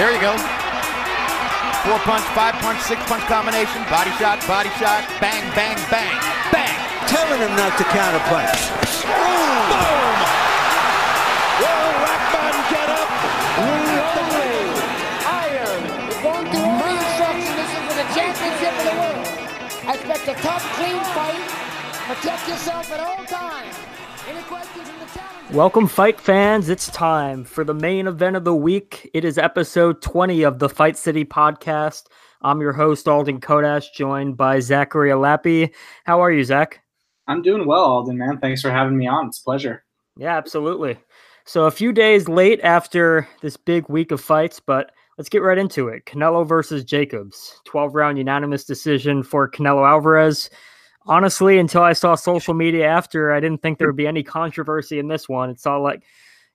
There you go. 4-punch, 5-punch, 6-punch combination. Body shot, bang, bang, bang, bang. Telling him not to counterpunch. Boom! Boom! Will Rackman get up? Only iron. We're going through all the instructions. This is for the championship of the world. I expect a tough, clean fight. Protect yourself at all times. Any questions from the challenge? Welcome, fight fans. It's time for the main event of the week. It is episode 20 of the Fight City podcast. I'm your host, Alden Chodash, joined by Zachary Alapi. How are you, Zach? I'm doing well, Alden, man. Thanks for having me on. It's a pleasure. Yeah, absolutely. So a few days late after this big week of fights, but let's get right into it. Canelo versus Jacobs. 12-round unanimous decision for Canelo Alvarez. Honestly, until I saw social media after, I didn't think there would be any controversy in this one. It's all like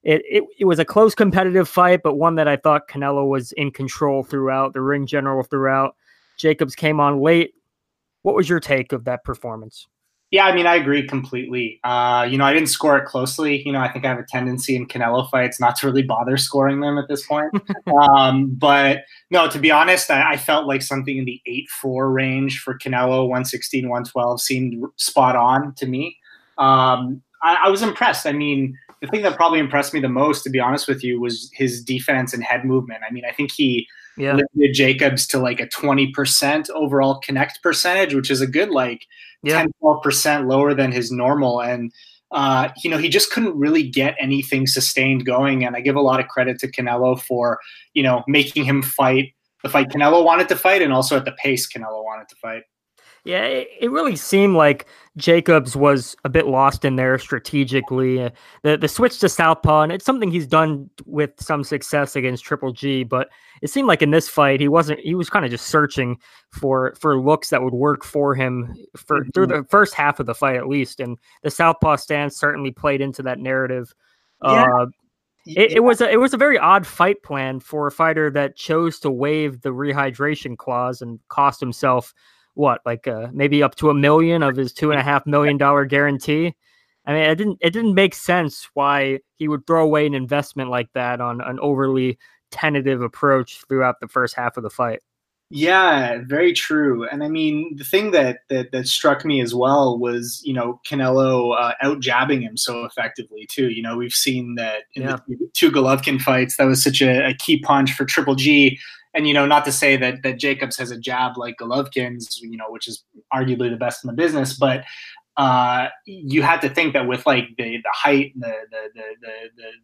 it was a close competitive fight, but one that I thought Canelo was in control throughout, the ring general throughout. Jacobs came on late. What was your take of that performance? Yeah, I mean, I agree completely. I didn't score it closely. I think I have a tendency in Canelo fights not to really bother scoring them at this point. But no, to be honest, I felt like something in the 8-4 range for Canelo, 116, 112 seemed spot on to me. I was impressed. I mean, the thing that probably impressed me the most, to be honest with you, was his defense and head movement. I mean, I think he lifted Jacobs to like a 20% overall connect percentage, which is a good 10-12% lower than his normal. And, he just couldn't really get anything sustained going. And I give a lot of credit to Canelo for, making him fight the fight Canelo wanted to fight and also at the pace Canelo wanted to fight. Yeah, it really seemed like Jacobs was a bit lost in there strategically. The switch to southpaw, and it's something he's done with some success against Triple G, but it seemed like in this fight he was kind of just searching for looks that would work for him through the first half of the fight at least, and the southpaw stance certainly played into that narrative. Yeah. It was a very odd fight plan for a fighter that chose to waive the rehydration clause and cost himself maybe up to $1 million of his $2.5 million guarantee. I mean, it didn't make sense why he would throw away an investment like that on an overly tentative approach throughout the first half of the fight. Yeah, very true. And I mean, the thing that struck me as well was, Canelo out jabbing him so effectively too. We've seen that in the two Golovkin fights, that was such a key punch for Triple G. And, not to say that Jacobs has a jab like Golovkin's, which is arguably the best in the business, but you had to think that with like the height, the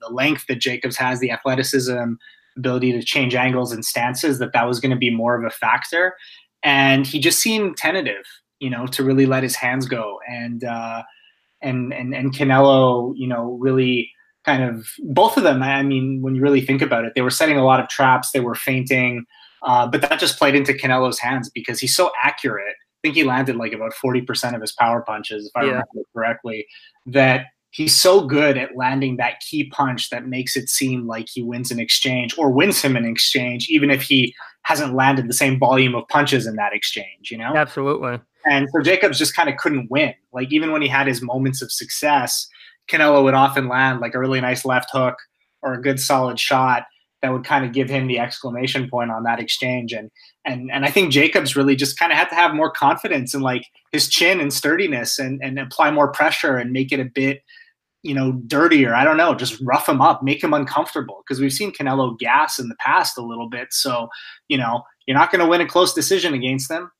length that Jacobs has, the athleticism, ability to change angles and stances, that was going to be more of a factor. And he just seemed tentative, to really let his hands go. And Canelo, really, kind of both of them. I mean, when you really think about it, they were setting a lot of traps. They were feinting, but that just played into Canelo's hands because he's so accurate. I think he landed like about 40% of his power punches, if I remember correctly, that he's so good at landing that key punch that makes it seem like he wins an exchange or wins him an exchange, even if he hasn't landed the same volume of punches in that exchange, Absolutely. And so Jacobs just kind of couldn't win. Like even when he had his moments of success, Canelo would often land like a really nice left hook or a good solid shot that would kind of give him the exclamation point on that exchange. And I think Jacobs really just kind of had to have more confidence in like his chin and sturdiness and apply more pressure and make it a bit, dirtier. I don't know, just rough him up, make him uncomfortable. Cause we've seen Canelo gas in the past a little bit. So, you're not going to win a close decision against them.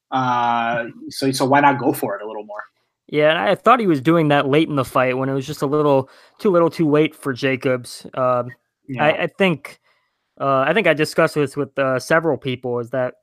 So why not go for it a little more? Yeah, and I thought he was doing that late in the fight when it was just a little too late for Jacobs. I think I discussed this with several people is that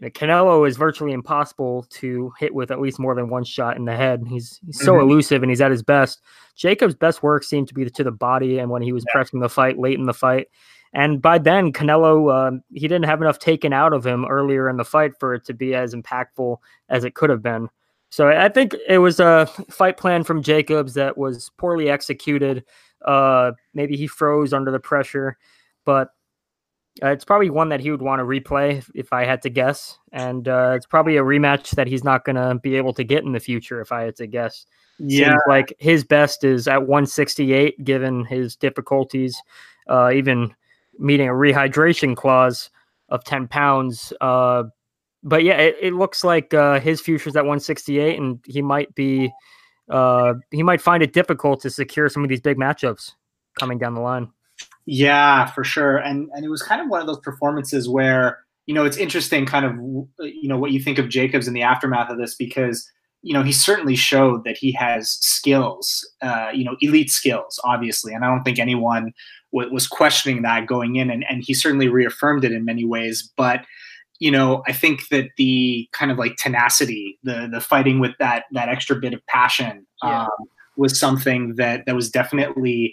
Canelo is virtually impossible to hit with at least more than one shot in the head. He's so elusive and he's at his best. Jacobs' best work seemed to be to the body and when he was pressing the fight late in the fight. And by then, Canelo, he didn't have enough taken out of him earlier in the fight for it to be as impactful as it could have been. So I think it was a fight plan from Jacobs that was poorly executed. Maybe he froze under the pressure, but it's probably one that he would want to replay if I had to guess. And it's probably a rematch that he's not going to be able to get in the future if I had to guess. Yeah. Seems like his best is at 168, given his difficulties, even meeting a rehydration clause. of 10 pounds. But yeah, it looks like his future's at 168, and he might be he might find it difficult to secure some of these big matchups coming down the line. Yeah, for sure. And it was kind of one of those performances where, you know, it's interesting kind of, you know, what you think of Jacobs in the aftermath of this, because, you know, he certainly showed that he has skills, you know, elite skills, obviously. And I don't think anyone was questioning that going in, and he certainly reaffirmed it in many ways. But, you know, I think that the kind of like tenacity, the fighting with that extra bit of passion was something that was definitely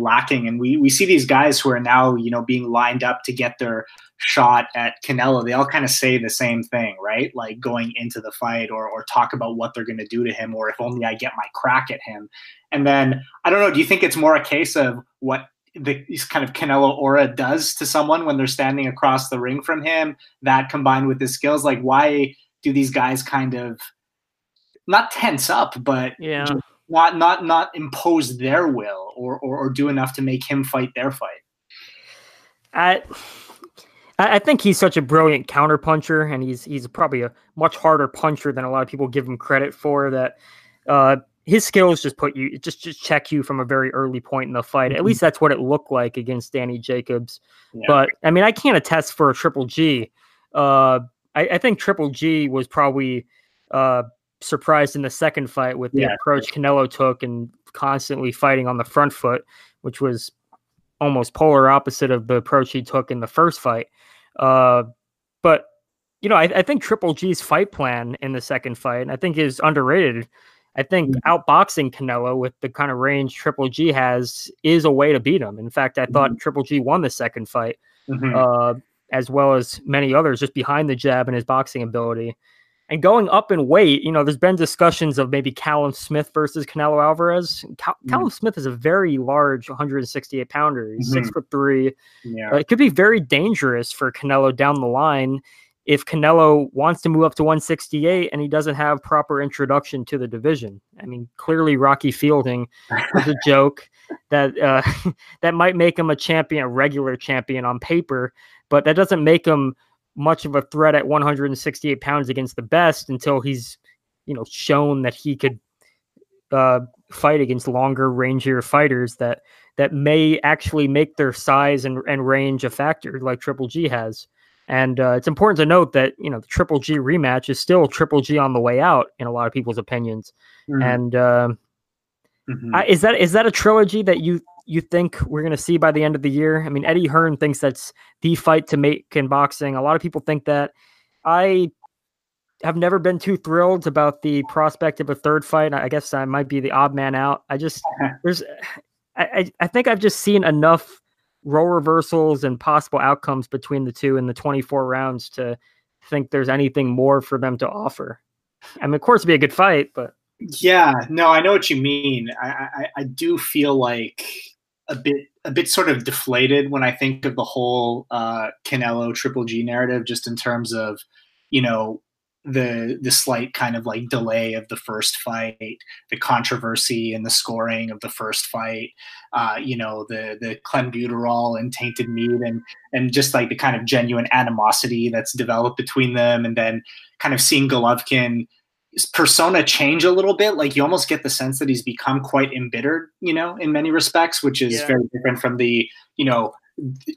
lacking. And we see these guys who are now, you know, being lined up to get their shot at Canelo. They all kind of say the same thing, right? Like going into the fight or talk about what they're going to do to him, or if only I get my crack at him. And then, I don't know, do you think it's more a case of what this kind of Canelo aura does to someone when they're standing across the ring from him, that combined with his skills? Like, why do these guys kind of not tense up, but not impose their will or do enough to make him fight their fight? I think he's such a brilliant counterpuncher, and he's probably a much harder puncher than a lot of people give him credit for, that his skills just put you, just check you from a very early point in the fight. At least that's what it looked like against Danny Jacobs. Yeah. But I mean, I can't attest for Triple G. I think Triple G was probably surprised in the second fight with the approach Canelo took and constantly fighting on the front foot, which was almost polar opposite of the approach he took in the first fight. But you know, I think Triple G's fight plan in the second fight, and I think is underrated. I think outboxing Canelo with the kind of range Triple G has is a way to beat him. In fact, I thought Triple G won the second fight, as well as many others, just behind the jab and his boxing ability. And going up in weight, you know, there's been discussions of maybe Callum Smith versus Canelo Alvarez. Callum Smith is a very large 168-pounder. He's 6'3". Yeah. It could be very dangerous for Canelo down the line if Canelo wants to move up to 168 and he doesn't have proper introduction to the division. I mean, clearly Rocky Fielding was a joke that that might make him a champion, a regular champion on paper, but that doesn't make him much of a threat at 168 pounds against the best until he's, you know, shown that he could fight against longer, rangier fighters that may actually make their size and range a factor, like Triple G has. And it's important to note that, you know, the Triple G rematch is still Triple G on the way out in a lot of people's opinions. And is that a trilogy that you think we're going to see by the end of the year? I mean, Eddie Hearn thinks that's the fight to make in boxing. A lot of people think that. I have never been too thrilled about the prospect of a third fight. I guess I might be the odd man out. I think I've just seen enough role reversals and possible outcomes between the two in the 24 rounds to think there's anything more for them to offer. I mean, of course it'd be a good fight, but yeah, no, I know what you mean. I do feel like a bit sort of deflated when I think of the whole Canelo Triple G narrative, just in terms of, you know, the slight kind of like delay of the first fight, the controversy and the scoring of the first fight, you know, the clenbuterol and tainted meat and just like the kind of genuine animosity that's developed between them. And then kind of seeing Golovkin's persona change a little bit. Like you almost get the sense that he's become quite embittered, you know, in many respects, which is very different from the, you know,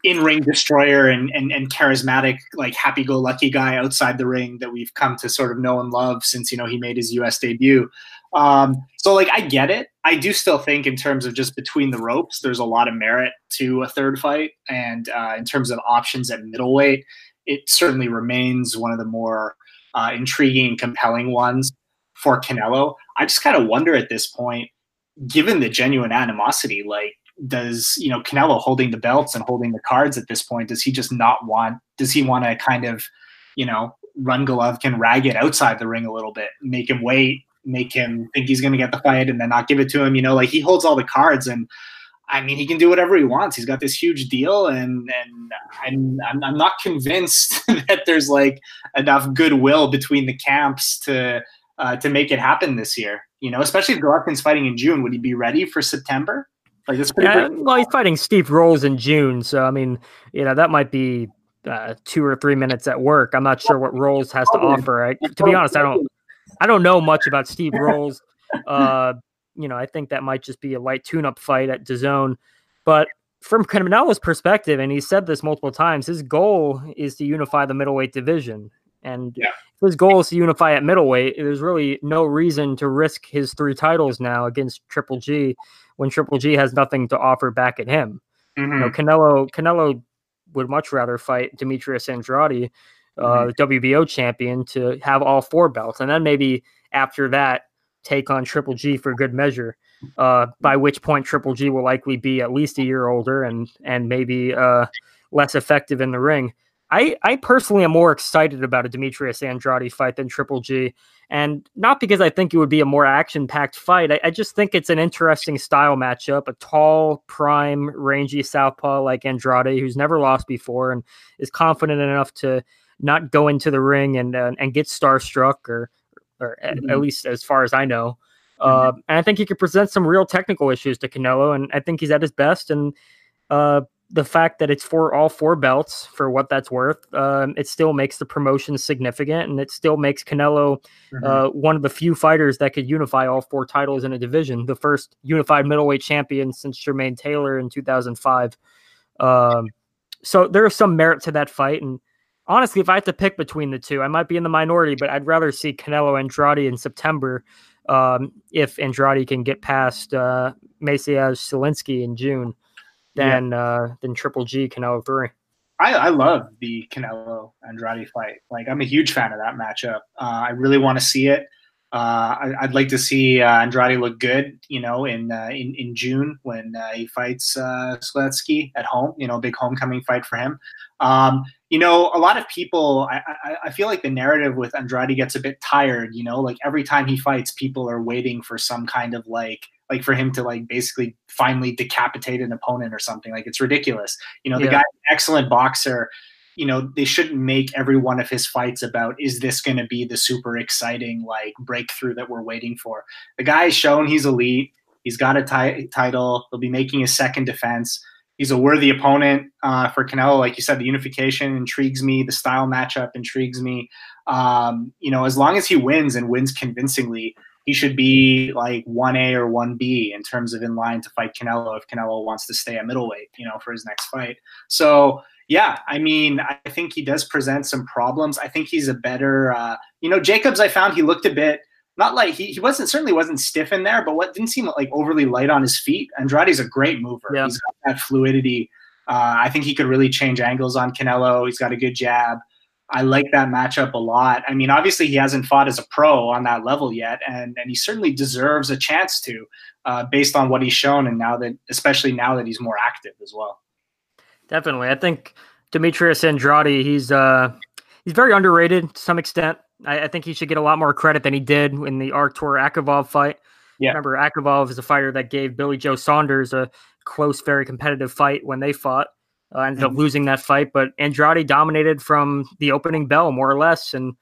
in-ring destroyer and charismatic, like happy-go-lucky guy outside the ring that we've come to sort of know and love since, you know, he made his U.S. debut. So like, I get it. I do still think in terms of just between the ropes, there's a lot of merit to a third fight. And in terms of options at middleweight, it certainly remains one of the more intriguing, compelling ones for Canelo. I just kind of wonder at this point, given the genuine animosity, like, does, you know, Canelo holding the belts and holding the cards at this point, does he just not want, does he want to kind of, you know, run Golovkin ragged outside the ring a little bit, make him wait, make him think he's going to get the fight and then not give it to him? You know, like he holds all the cards and I mean, he can do whatever he wants. He's got this huge deal and I'm not convinced that there's like enough goodwill between the camps to make it happen this year. You know, especially if Golovkin's fighting in June, would he be ready for September? Like, well, he's fighting Steve Rolls in June, so I mean, you know, that might be 2 or 3 minutes at work. I'm not sure what Rolls has to offer. To be honest, I don't know much about Steve Rolls. You know, I think that might just be a light tune-up fight at DAZN. But from Canelo's perspective, and he said this multiple times, his goal is to unify the middleweight division. And if his goal is to unify at middleweight, there's really no reason to risk his 3 titles now against Triple G when Triple G has nothing to offer back at him. Mm-hmm. You know, Canelo would much rather fight Demetrius Andrade, WBO champion, to have all 4 belts. And then maybe after that, take on Triple G for good measure, by which point Triple G will likely be at least a year older and maybe less effective in the ring. I personally am more excited about a Demetrius Andrade fight than Triple G, and not because I think it would be a more action-packed fight. I just think it's an interesting style matchup, a tall, prime, rangy southpaw like Andrade, who's never lost before and is confident enough to not go into the ring and get starstruck, or at least as far as I know. And I think he could present some real technical issues to Canelo, and I think he's at his best. And the fact that it's for all 4 belts, for what that's worth, it still makes the promotion significant, and it still makes Canelo one of the few fighters that could unify all 4 titles in a division, the first unified middleweight champion since Jermaine Taylor in 2005. So there is some merit to that fight, and honestly, if I had to pick between the two, I might be in the minority, but I'd rather see Canelo Andrade in September if Andrade can get past Maciej Sulecki in June than Triple G Canelo 3. I love the Canelo Andrade fight. Like, I'm a huge fan of that matchup. I really want to see it. I'd like to see Andrade look good, you know, in June when he fights Sulecki at home. You know, big homecoming fight for him. You know, a lot of people, I feel like the narrative with Andrade gets a bit tired, you know, like every time he fights, people are waiting for some kind of like for him to like basically finally decapitate an opponent or something. Like, it's ridiculous. You know, the guy's an excellent boxer. You know, they shouldn't make every one of his fights about, is this going to be the super exciting like breakthrough that we're waiting for? The guy's shown he's elite. He's got a title. He'll be making his second defense. He's a worthy opponent for Canelo. Like you said, the unification intrigues me. The style matchup intrigues me. You know, as long as he wins and wins convincingly, he should be like 1A or 1B in terms of in line to fight Canelo if Canelo wants to stay at middleweight, you know, for his next fight. So, yeah, I mean, I think he does present some problems. I think he's a better, you know, Jacobs, I found he looked a bit, not like he wasn't, certainly wasn't stiff in there, but what didn't seem like overly light on his feet. Andrade's a great mover. Yeah. He's got that fluidity. I think he could really change angles on Canelo. He's got a good jab. I like that matchup a lot. I mean, obviously he hasn't fought as a pro on that level yet, and he certainly deserves a chance to, based on what he's shown, and now that, especially now that he's more active as well. Definitely. I think Demetrius Andrade, he's very underrated to some extent. I think he should get a lot more credit than he did in the Artur Akavov fight. Yeah. Remember, Akavov is a fighter that gave Billy Joe Saunders a close, very competitive fight when they fought. Ended up losing that fight, but Andrade dominated from the opening bell, more or less, and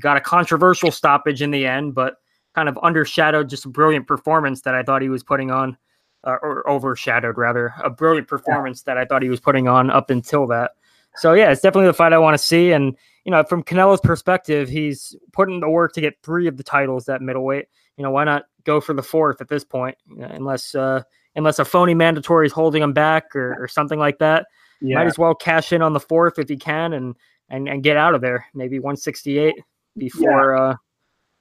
got a controversial stoppage in the end, but kind of undershadowed just a brilliant performance that I thought he was putting on, or overshadowed, rather, a brilliant performance that I thought he was putting on up until that. So, yeah, it's definitely the fight I want to see. And, you know, from Canelo's perspective, he's putting the work to get 3 of the titles at middleweight. You know, why not go for the 4th at this point, unless a phony mandatory is holding him back or something like that. Yeah. Might as well cash in on the 4th if he can and get out of there. Maybe 168 before,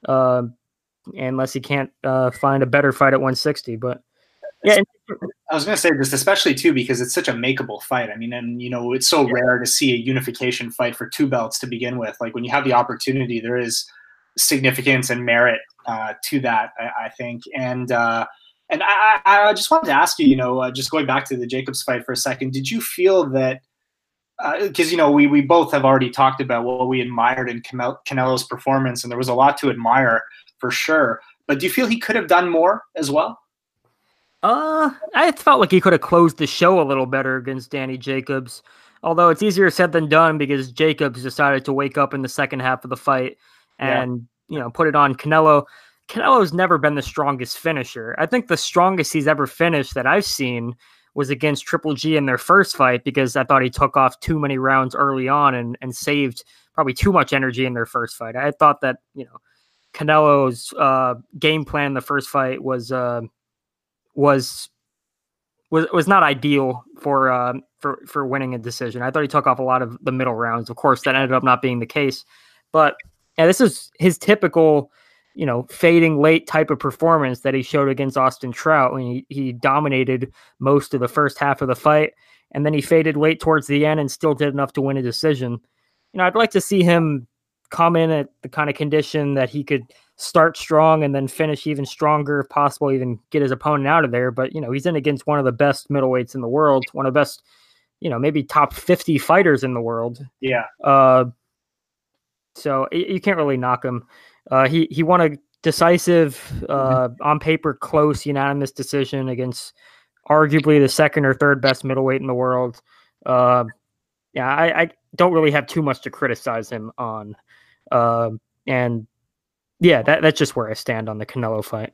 unless he can't find a better fight at 160. But yeah, I was going to say this, especially too, because it's such a makeable fight. I mean, and you know, it's so rare to see a unification fight for 2 belts to begin with. Like, when you have the opportunity, there is significance and merit to that, I think. And I just wanted to ask you, you know, just going back to the Jacobs fight for a second, did you feel that, because, you know, we both have already talked about what we admired in Canelo's performance, and there was a lot to admire for sure, but do you feel he could have done more as well? I felt like he could have closed the show a little better against Danny Jacobs, although it's easier said than done because Jacobs decided to wake up in the second half of the fight and, you know, put it on Canelo. Canelo's never been the strongest finisher. I think the strongest he's ever finished that I've seen was against Triple G in their first fight, because I thought he took off too many rounds early on and saved probably too much energy in their first fight. I thought that, you know, Canelo's game plan in the first fight was not ideal for winning a decision. I thought he took off a lot of the middle rounds. Of course, that ended up not being the case. But yeah, this is his typical, you know, fading late type of performance that he showed against Austin Trout, when he dominated most of the first half of the fight, and then he faded late towards the end and still did enough to win a decision. You know, I'd like to see him come in at the kind of condition that he could start strong and then finish even stronger, if possible, even get his opponent out of there. But, you know, he's in against one of the best middleweights in the world, one of the best, you know, maybe top 50 fighters in the world. Yeah. So you can't really knock him. He won a decisive, on paper, close, unanimous decision against arguably the second or third best middleweight in the world. Yeah, I don't really have too much to criticize him on. And yeah, that's just where I stand on the Canelo fight.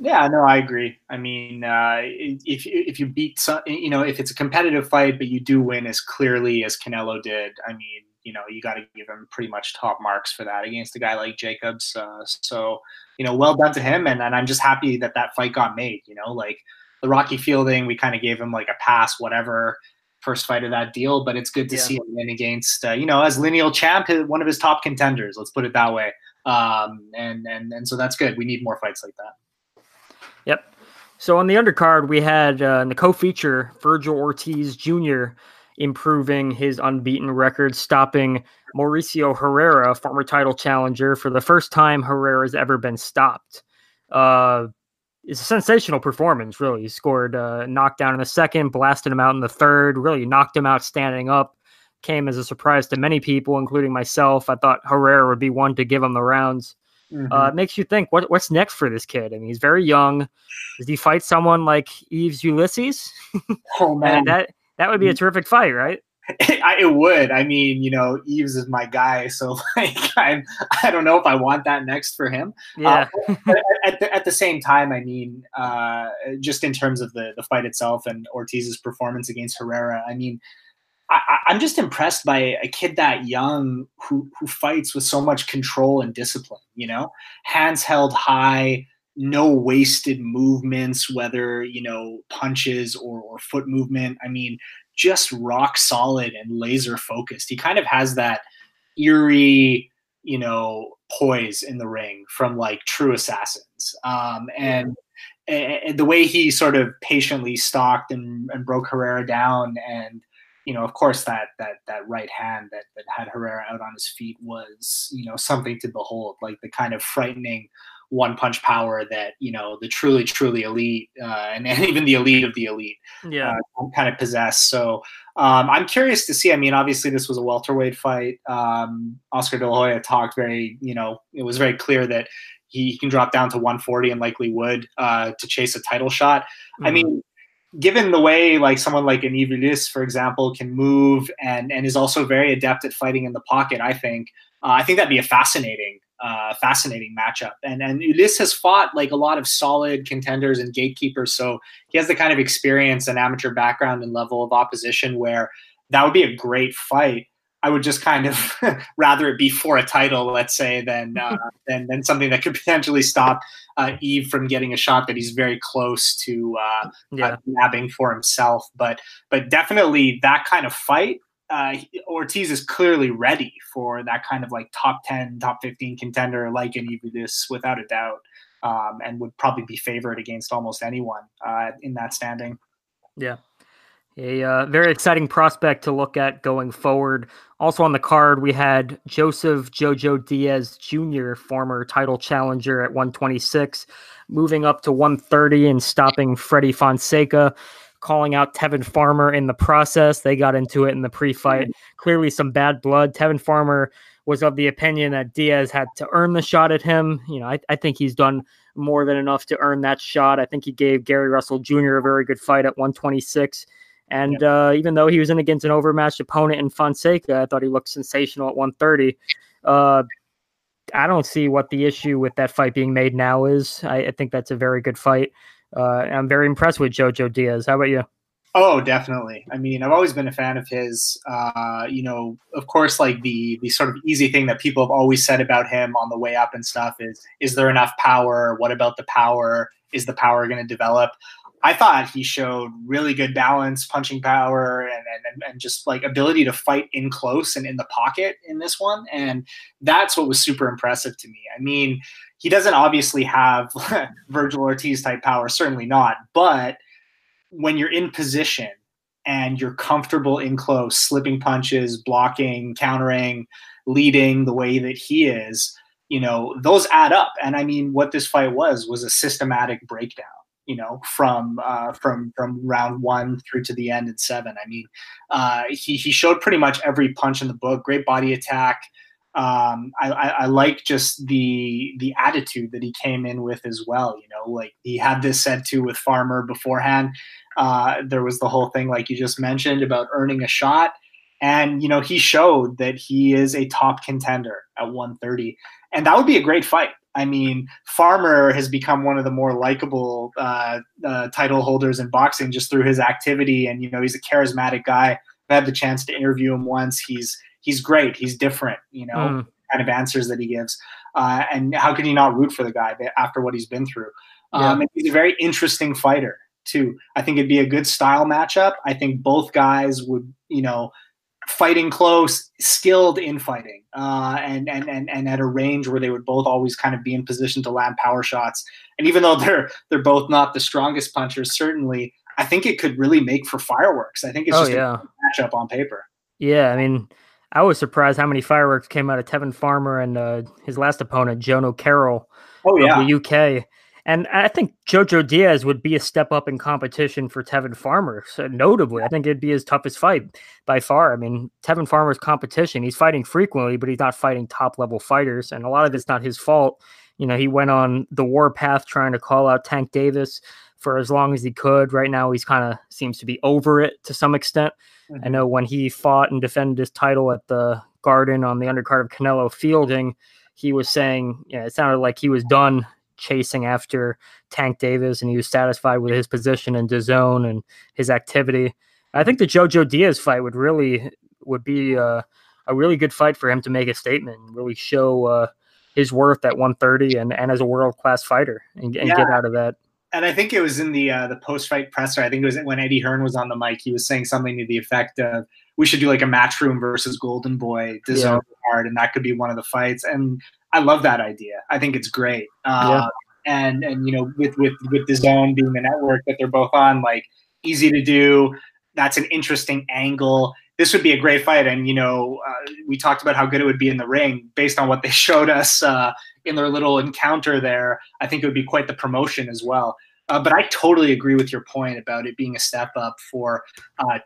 Yeah, no, I agree. I mean, if you beat some, you know, if it's a competitive fight, but you do win as clearly as Canelo did, I mean, you know, you got to give him pretty much top marks for that against a guy like Jacobs. So, you know, well done to him. And I'm just happy that that fight got made. You know, like the Rocky Fielding, we kind of gave him like a pass, whatever, first fight of that deal. But it's good to see him win against, you know, as lineal champ, one of his top contenders. Let's put it that way. And so that's good. We need more fights like that. Yep. So on the undercard, we had in the co-feature, Virgil Ortiz Jr., improving his unbeaten record, stopping Mauricio Herrera, former title challenger. For the first time Herrera's ever been stopped. It's a sensational performance, really. He scored a knockdown in the second, blasted him out in the third, really knocked him out standing up. Came as a surprise to many people, including myself. I thought Herrera would be one to give him the rounds. Mm-hmm. It makes you think, what's next for this kid? I mean, he's very young. Does he fight someone like Yves Ulysse? Oh, man. And that would be a terrific fight, right? It would. I mean, you know, Yves is my guy, so like, I don't know if I want that next for him. Yeah. At the same time, I mean, just in terms of the fight itself and Ortiz's performance against Herrera, I mean, I'm just impressed by a kid that young who fights with so much control and discipline, you know? Hands held high, no wasted movements, whether, you know, punches or foot movement. I mean, just rock solid and laser focused. He kind of has that eerie, you know, poise in the ring from like true assassins. And the way he sort of patiently stalked and broke Herrera down, and, you know, of course that right hand that had Herrera out on his feet was, you know, something to behold, like the kind of frightening one punch power that, you know, the truly elite and even the elite of the elite kind of possess. So I'm curious to see. I mean, obviously this was a welterweight fight. Oscar De La Hoya talked very, you know, it was very clear that he can drop down to 140 and likely would to chase a title shot. Mm-hmm. I mean, given the way like someone like an Yves Ulysse, for example, can move and is also very adept at fighting in the pocket, I think that'd be a fascinating matchup. And Ulysse has fought like a lot of solid contenders and gatekeepers, so he has the kind of experience and amateur background and level of opposition where that would be a great fight. I would just kind of rather it be for a title, let's say, than something that could potentially stop Yves from getting a shot that he's very close to grabbing for himself. But definitely that kind of fight, Ortiz is clearly ready for that kind of like top 10, top 15 contender like an Ulysse, without a doubt, and would probably be favored against almost anyone in that standing. Yeah. A very exciting prospect to look at going forward. Also on the card, we had Joseph Jojo Diaz Jr., former title challenger at 126, moving up to 130 and stopping Freddie Fonseca, calling out Tevin Farmer in the process. They got into it in the pre-fight. Clearly some bad blood. Tevin Farmer was of the opinion that Diaz had to earn the shot at him. You know, I think he's done more than enough to earn that shot. I think he gave Gary Russell Jr. a very good fight at 126. And even though he was in against an overmatched opponent in Fonseca, I thought he looked sensational at 130. I don't see what the issue with that fight being made now is. I think that's a very good fight. I'm very impressed with Jojo Diaz. How about you? Oh, definitely. I mean, I've always been a fan of his. You know, of course, like the sort of easy thing that people have always said about him on the way up and stuff is there enough power? What about the power? Is the power going to develop? I thought he showed really good balance, punching power, and just like ability to fight in close and in the pocket in this one. And that's what was super impressive to me. I mean, he doesn't obviously have Virgil Ortiz type power, certainly not. But when you're in position and you're comfortable in close, slipping punches, blocking, countering, leading the way that he is, you know, those add up. And I mean, what this fight was a systematic breakdown, you know, from round one through to the end in seven. I mean, he showed pretty much every punch in the book, great body attack. I like just the attitude that he came in with as well. You know, like he had this said too with Farmer beforehand. There was the whole thing, like you just mentioned, about earning a shot. And, you know, he showed that he is a top contender at 130. And that would be a great fight. I mean, Farmer has become one of the more likable title holders in boxing just through his activity. And, you know, he's a charismatic guy. I had the chance to interview him once. He's great. He's different, you know, kind of answers that he gives. And how can you not root for the guy after what he's been through? And he's a very interesting fighter, too. I think it'd be a good style matchup. I think both guys would, you know, fighting close, skilled in fighting, and at a range where they would both always kind of be in position to land power shots. And even though they're both not the strongest punchers, certainly, I think it could really make for fireworks. I think it's a matchup on paper. Yeah, I mean, I was surprised how many fireworks came out of Tevin Farmer and his last opponent, Joan O'Carroll from the UK. And I think Jojo Diaz would be a step up in competition for Tevin Farmer, so notably. I think it'd be his toughest fight by far. I mean, Tevin Farmer's competition, he's fighting frequently, but he's not fighting top-level fighters, and a lot of it's not his fault. You know, he went on the war path trying to call out Tank Davis for as long as he could. Right now, he's kind of seems to be over it to some extent. I know when he fought and defended his title at the Garden on the undercard of Canelo Fielding, he was saying, you know, it sounded like he was done chasing after Tank Davis and he was satisfied with his position in DAZN and his activity. I think the Jojo Diaz fight would be a really good fight for him to make a statement and really show his worth at 130 and as a world-class fighter and get out of that. And I think it was in the post-fight presser. I think it was when Eddie Hearn was on the mic. He was saying something to the effect of, "We should do like a Matchroom versus Golden Boy DAZN card, and that could be one of the fights." And I love that idea. I think it's great. And you know, with DAZN being the network that they're both on, like easy to do. That's an interesting angle. This would be a great fight. And, you know, we talked about how good it would be in the ring based on what they showed us in their little encounter there. I think it would be quite the promotion as well. But I totally agree with your point about it being a step up for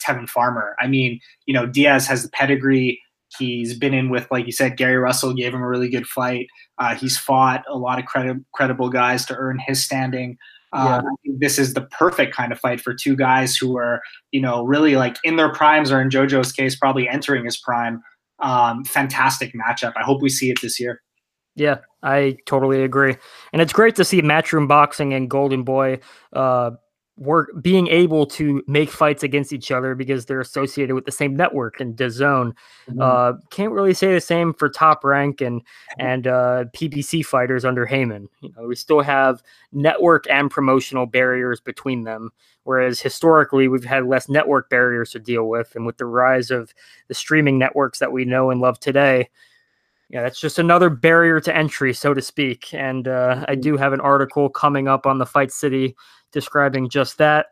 Tevin Farmer. I mean, you know, Diaz has the pedigree. He's been in with, like you said, Gary Russell gave him a really good fight. He's fought a lot of credible guys to earn his standing. I think this is the perfect kind of fight for two guys who are, you know, really like in their primes or in Jojo's case, probably entering his prime. Fantastic matchup. I hope we see it this year. Yeah, I totally agree. And it's great to see Matchroom Boxing and Golden Boy being able to make fights against each other because they're associated with the same network and DAZN. Can't really say the same for Top Rank and PBC fighters under Heyman. You know, we still have network and promotional barriers between them, whereas historically we've had less network barriers to deal with. And with the rise of the streaming networks that we know and love today, yeah, that's just another barrier to entry, so to speak. And I do have an article coming up on the Fight City describing just that.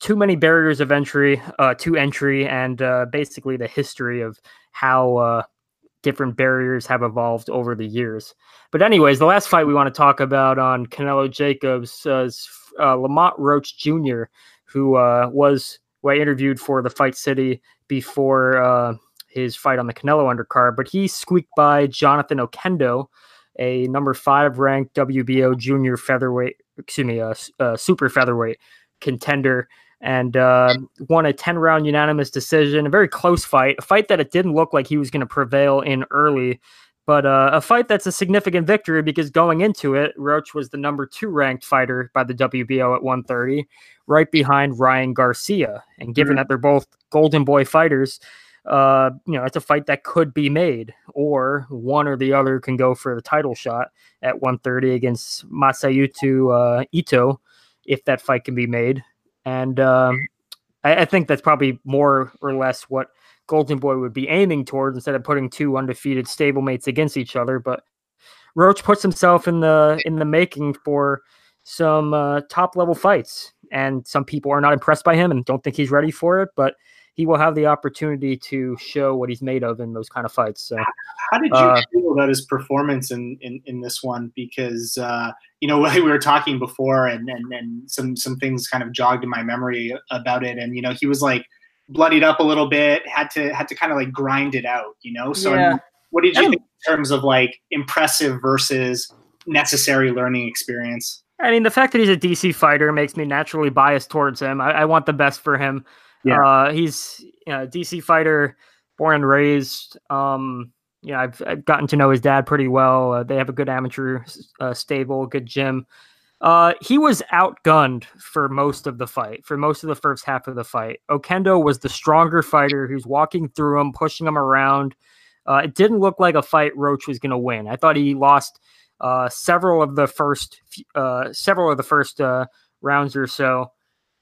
Too many barriers of entry to entry and basically the history of how different barriers have evolved over the years. But anyways, the last fight we want to talk about on Canelo Jacobs is Lamont Roach Jr., who I interviewed for the Fight City before his fight on the Canelo undercard, but he squeaked by Jonathan Okendo, a number 5 ranked WBO junior featherweight, super featherweight contender, and won a 10-round unanimous decision. A very close fight, a fight that it didn't look like he was going to prevail in early, but a fight that's a significant victory because going into it, Roach was the number 2 ranked fighter by the WBO at 130. right behind Ryan Garcia. And given that they're both Golden Boy fighters, you know, it's a fight that could be made, or one or the other can go for the title shot at 130 against Masayuki Ito, if that fight can be made. And I think that's probably more or less what Golden Boy would be aiming towards, instead of putting two undefeated stablemates against each other. But Roach puts himself in the making for some top level fights, and some people are not impressed by him and don't think he's ready for it, but he will have the opportunity to show what he's made of in those kind of fights. So how did you feel about his performance in this one? Because you know, we were talking before, and some things kind of jogged in my memory about it. And, you know, he was like bloodied up a little bit, had to kind of like grind it out, you know? So I mean, what did you think in terms of like impressive versus necessary learning experience? I mean, the fact that he's a DC fighter makes me naturally biased towards him. I want the best for him. Yeah. He's, you know, a DC fighter, born and raised. You know, I've gotten to know his dad pretty well. They have a good amateur stable, good gym. He was outgunned for most of the fight, for most of the first half of the fight. Okendo was the stronger fighter who's walking through him, pushing him around. It didn't look like a fight Roach was going to win. I thought he lost several of the first rounds or so,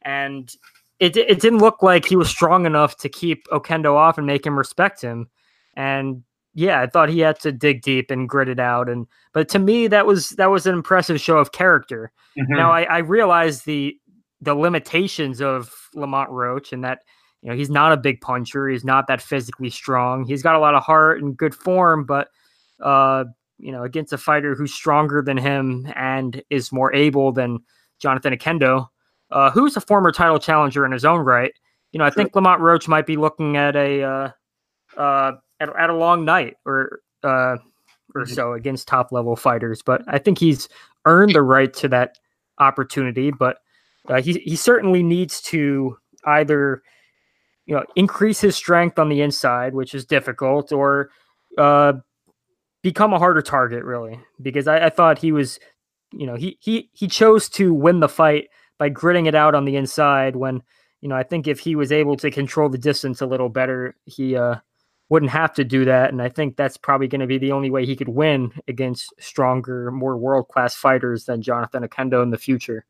and it didn't look like he was strong enough to keep Okendo off and make him respect him. And yeah, I thought he had to dig deep and grit it out. And but to me, that was an impressive show of character. Mm-hmm. Now I realized the limitations of Lamont Roach, and that, you know, he's not a big puncher. He's not that physically strong. He's got a lot of heart and good form, but you know, against a fighter who's stronger than him and is more able than Jonathan Okendo, who's a former title challenger in his own right. You know, I think Lamont Roach might be looking at a long night or so against top level fighters, but I think he's earned the right to that opportunity. But he certainly needs to either, you know, increase his strength on the inside, which is difficult, or become a harder target, really, because I thought he was, you know, he chose to win the fight by gritting it out on the inside. When, you know, I think if he was able to control the distance a little better, he wouldn't have to do that. And I think that's probably going to be the only way he could win against stronger, more world-class fighters than Jonathan Okendo in the future.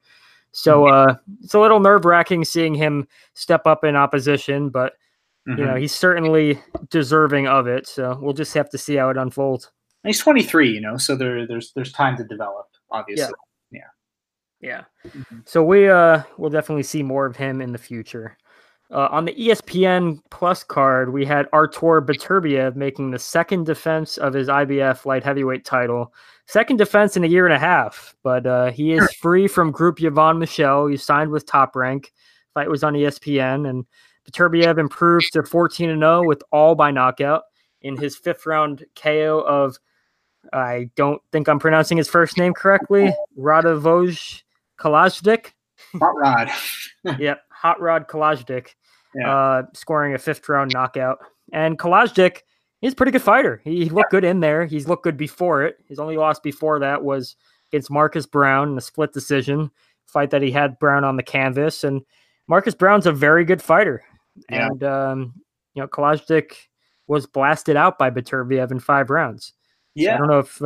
So it's a little nerve-wracking seeing him step up in opposition, but you know, he's certainly deserving of it. So we'll just have to see how it unfolds. And he's 23, you know, so there's time to develop, obviously. Yeah. So we will definitely see more of him in the future. On the ESPN Plus card, we had Artur Beterbiev making the second defense of his IBF light heavyweight title. Second defense in a year and a half, but he is free from Group Yvonne Michel. He signed with Top Rank. Fight was on ESPN, and Beterbiev improved to 14-0 with all by knockout in his fifth-round KO of, I don't think I'm pronouncing his first name correctly, Radivoje Kalajdik. Hot Rod. Yep, Hot Rod Kalajdik, scoring a fifth-round knockout. And Kalajdik, he's a pretty good fighter. He looked good in there. He's looked good before it. His only loss before that was against Marcus Brown in a split decision, fight that he had Brown on the canvas. And Marcus Brown's a very good fighter. Yeah. And, you know, Kalajdik was blasted out by Beterbiev in 5 rounds. Yeah. So I don't know if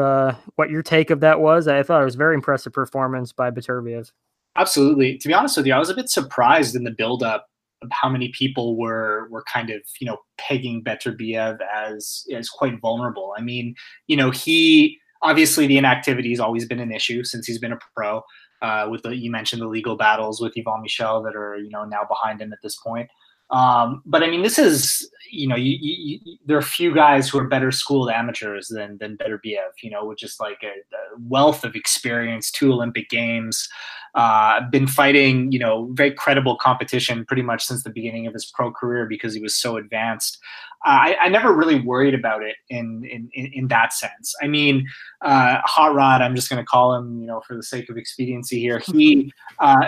what your take of that was. I thought it was a very impressive performance by Beterbiev. Absolutely. To be honest with you, I was a bit surprised in the buildup of how many people were kind of, you know, pegging Beterbiev as quite vulnerable. I mean, you know, he obviously the inactivity has always been an issue since he's been a pro. With the, you mentioned the legal battles with Yvonne Michel that are, you know, now behind him at this point. But I mean, this is, you know, there are few guys who are better schooled amateurs than Beterbiev, you know, with just like a wealth of experience, 2 Olympic Games, been fighting, you know, very credible competition pretty much since the beginning of his pro career because he was so advanced. I never really worried about it in that sense. I mean, Hot Rod, I'm just going to call him, you know, for the sake of expediency here. He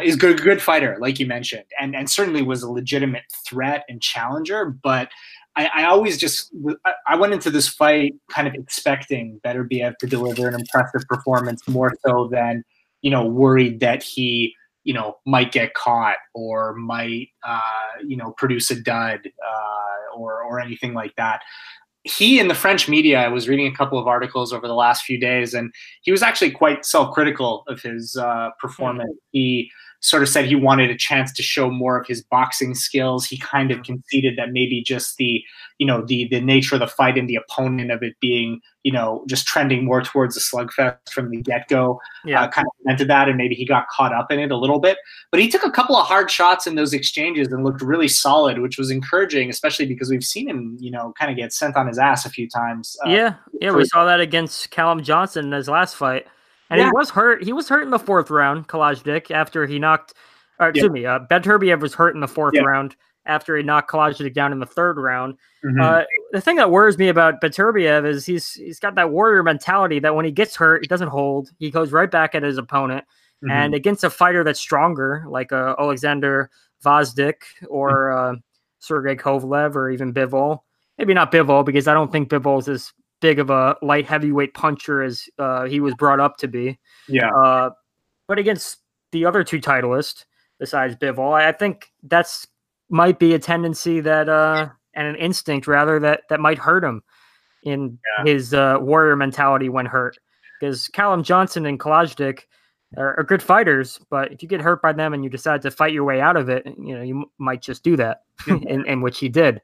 is a good fighter, like you mentioned, and certainly was a legitimate threat and challenger. But I always just – I went into this fight kind of expecting Beterbiev to deliver an impressive performance more so than, you know, worried that he – you know, might get caught or might, you know, produce a dud or anything like that. He, in the French media, I was reading a couple of articles over the last few days, and he was actually quite self-critical of his performance. He sort of said he wanted a chance to show more of his boxing skills. He kind of conceded that maybe just the, you know, the nature of the fight and the opponent of it being, you know, just trending more towards a slugfest from the get-go, kind of meant that, and maybe he got caught up in it a little bit. But he took a couple of hard shots in those exchanges and looked really solid, which was encouraging, especially because we've seen him, you know, kind of get sent on his ass a few times. We saw that against Callum Johnson in his last fight. And he was hurt. He was hurt in the fourth round, Kalajdik, after he knocked Beterbiev was hurt in the fourth round after he knocked Kalajdik down in the third round. Mm-hmm. The thing that worries me about Beterbiev is he's got that warrior mentality that when he gets hurt, he doesn't hold. He goes right back at his opponent. Mm-hmm. And against a fighter that's stronger, like Alexander Vazdik or Sergei Kovalev or even Bivol. Maybe not Bivol, because I don't think Bivol's as big of a light heavyweight puncher as he was brought up to be. But against the other two titleists besides Bivol, I think that's might be a tendency that and an instinct rather that might hurt him in his warrior mentality when hurt. Because Callum Johnson and Kalajdik are good fighters, but if you get hurt by them and you decide to fight your way out of it, you know, you might just do that, in which he did.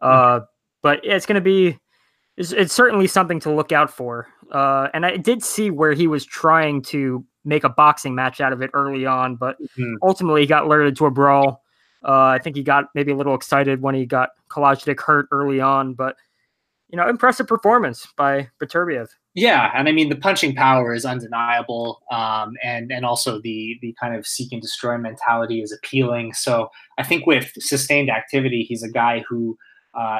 But it's going to be... It's certainly something to look out for. And I did see where he was trying to make a boxing match out of it early on, but ultimately he got lured to a brawl. I think he got maybe a little excited when he got Kalajdzic hurt early on, but, you know, impressive performance by Beterbiev. Yeah, and I mean, the punching power is undeniable, and also the kind of seek and destroy mentality is appealing. So I think with sustained activity, he's a guy who...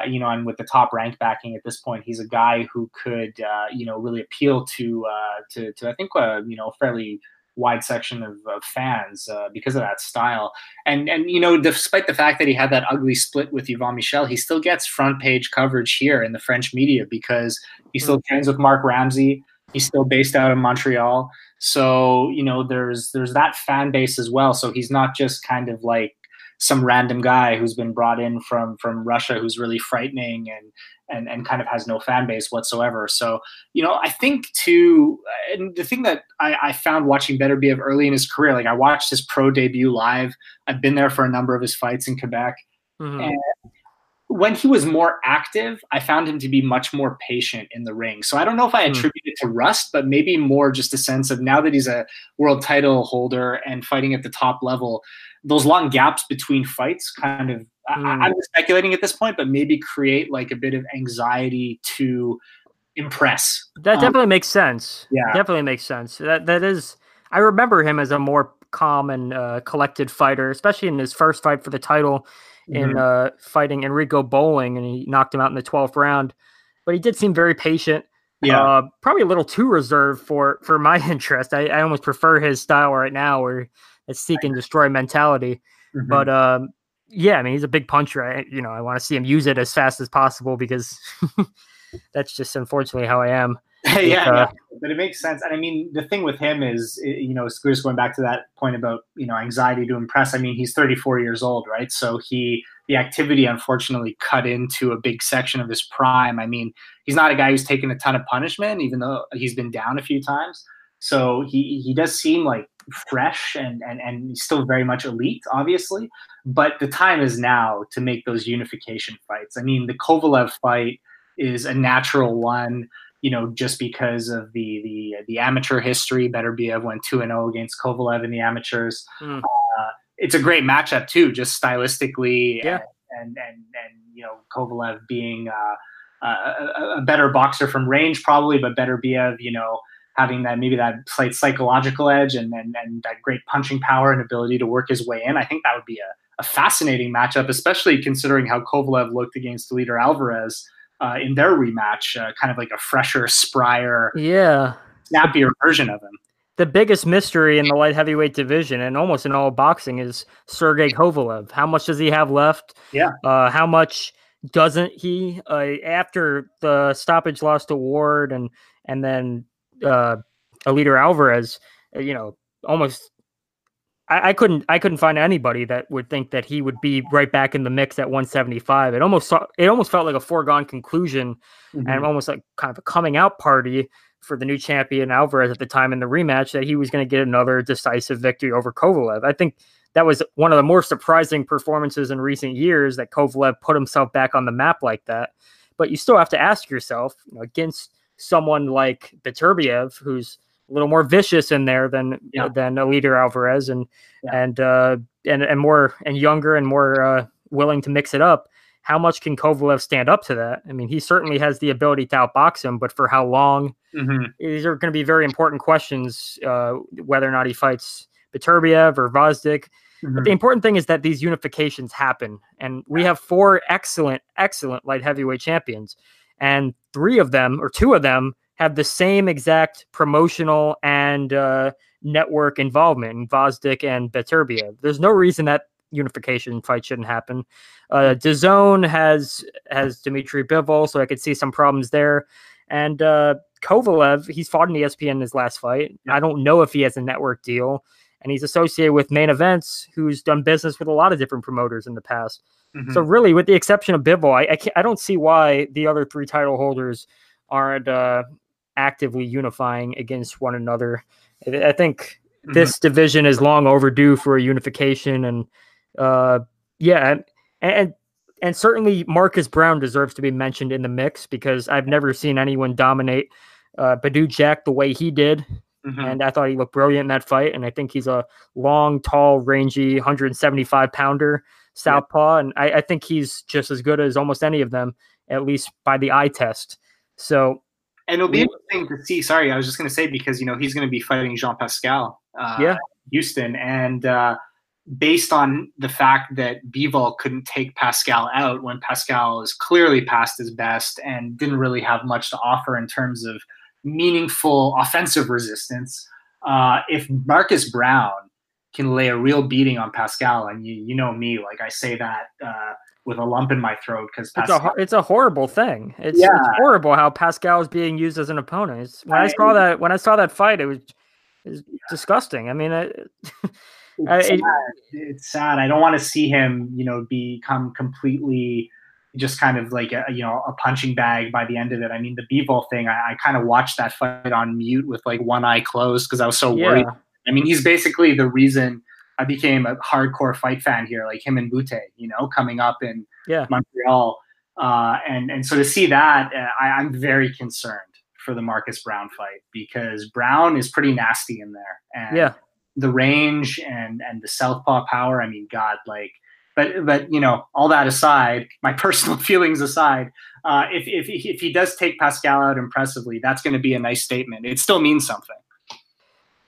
you know, and with the top rank backing at this point, he's a guy who could, you know, really appeal to I think, you know, fairly wide section of fans because of that style. And, you know, despite the fact that he had that ugly split with Yvan Michel, he still gets front page coverage here in the French media because he still trains with Mark Ramsey. He's still based out of Montreal. So, you know, there's that fan base as well. So he's not just kind of like some random guy who's been brought in from Russia, who's really frightening and kind of has no fan base whatsoever. So, you know, I think too, and the thing that I found watching Beterbiev early in his career, like I watched his pro debut live. I've been there for a number of his fights in Quebec. Mm-hmm. And when he was more active, I found him to be much more patient in the ring. So I don't know if I attribute it to rust, but maybe more just a sense of now that he's a world title holder and fighting at the top level, those long gaps between fights kind of, I'm speculating at this point, but maybe create like a bit of anxiety to impress. That definitely makes sense. Yeah, definitely makes sense. That is, I remember him as a more calm and collected fighter, especially in his first fight for the title in fighting Enrico Bowling, and he knocked him out in the 12th round, but he did seem very patient. Yeah, probably a little too reserved for my interest. I almost prefer his style right now, where it's seek and destroy mentality. Mm-hmm. But yeah, I mean, he's a big puncher. I want to see him use it as fast as possible because that's just unfortunately how I am. But it makes sense. And I mean, the thing with him is, you know, just going back to that point about, you know, anxiety to impress. I mean, he's 34 years old, right? So the activity unfortunately cut into a big section of his prime. I mean, he's not a guy who's taken a ton of punishment, even though he's been down a few times. So he does seem like fresh and still very much elite, obviously. But the time is now to make those unification fights. I mean, the Kovalev fight is a natural one, you know, just because of the amateur history. Beterbiev went 2-0 against Kovalev in the amateurs. It's a great matchup too, just stylistically, and you know, Kovalev being a better boxer from range probably, but Beterbiev, you know, having that maybe that slight psychological edge and that great punching power and ability to work his way in. I think that would be a fascinating matchup, especially considering how Kovalev looked against Artur Alvarez in their rematch, kind of like a fresher, sprier, snappier version of him. The biggest mystery in the light heavyweight division and almost in all boxing is Sergei Kovalev. How much does he have left? How much doesn't he? After the stoppage loss to Ward and then Artur Alvarez, you know, almost I couldn't find anybody that would think that he would be right back in the mix at 175. It almost felt like a foregone conclusion, mm-hmm. and almost like kind of a coming out party for the new champion Alvarez at the time in the rematch, that he was going to get another decisive victory over Kovalev. I think that was one of the more surprising performances in recent years, that Kovalev put himself back on the map like that. But you still have to ask yourself, you know, against someone like Beterbiev, who's a little more vicious in there than Alder Alvarez and younger and more willing to mix it up. How much can Kovalev stand up to that? I mean, he certainly has the ability to outbox him, but for how long? Mm-hmm. These are going to be very important questions, whether or not he fights Beterbiev or Vazdik. Mm-hmm. But the important thing is that these unifications happen. And we have four excellent, excellent light heavyweight champions. And two of them, have the same exact promotional and network involvement in Vazdik and Beterbiev. There's no reason that unification fight shouldn't happen. DAZN has Dimitri Bivol, so I could see some problems there. And Kovalev, he's fought in ESPN in his last fight. I don't know if he has a network deal. And he's associated with Main Events, who's done business with a lot of different promoters in the past. Mm-hmm. So really, with the exception of Bivol, I don't see why the other three title holders aren't actively unifying against one another. I think mm-hmm. this division is long overdue for a unification. And and certainly Marcus Brown deserves to be mentioned in the mix, because I've never seen anyone dominate Badu Jack the way he did. Mm-hmm. And I thought he looked brilliant in that fight. And I think he's a long, tall, rangy, 175-pounder southpaw. Yeah. And I think he's just as good as almost any of them, at least by the eye test. So, and it'll be interesting to see. Sorry, I was just going to say, because you know he's going to be fighting Jean Pascal, Houston, and based on the fact that Bivol couldn't take Pascal out when Pascal is clearly past his best and didn't really have much to offer in terms of meaningful offensive resistance, if Marcus Brown can lay a real beating on Pascal, and you know me, like I say that with a lump in my throat, because it's a horrible thing. It's horrible how Pascal is being used as an opponent. When I saw that fight, it was disgusting. I mean, it's sad. I don't want to see him, you know, become completely just kind of like a punching bag by the end of it. I mean, the Bivol thing, I kind of watched that fight on mute with like one eye closed, because I was so worried. I mean, he's basically the reason I became a hardcore fight fan here, like him and Butte, you know, coming up in Montreal. And so to see that, I'm very concerned for the Marcus Brown fight, because Brown is pretty nasty in there. And the range and the southpaw power, I mean, God, like, but you know, all that aside, my personal feelings aside, if he does take Pascal out impressively, that's going to be a nice statement. It still means something.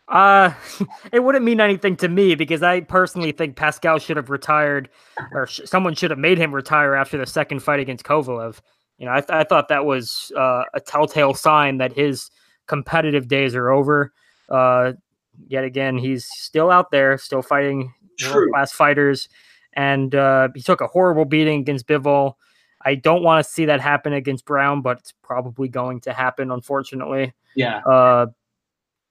It wouldn't mean anything to me, because I personally think Pascal should have retired, or someone should have made him retire after the second fight against Kovalev. You know, I thought that was a telltale sign that his competitive days are over. Yet again, he's still out there, still fighting world-class fighters, and he took a horrible beating against Bivol. I don't want to see that happen against Brown, but it's probably going to happen, unfortunately. Yeah.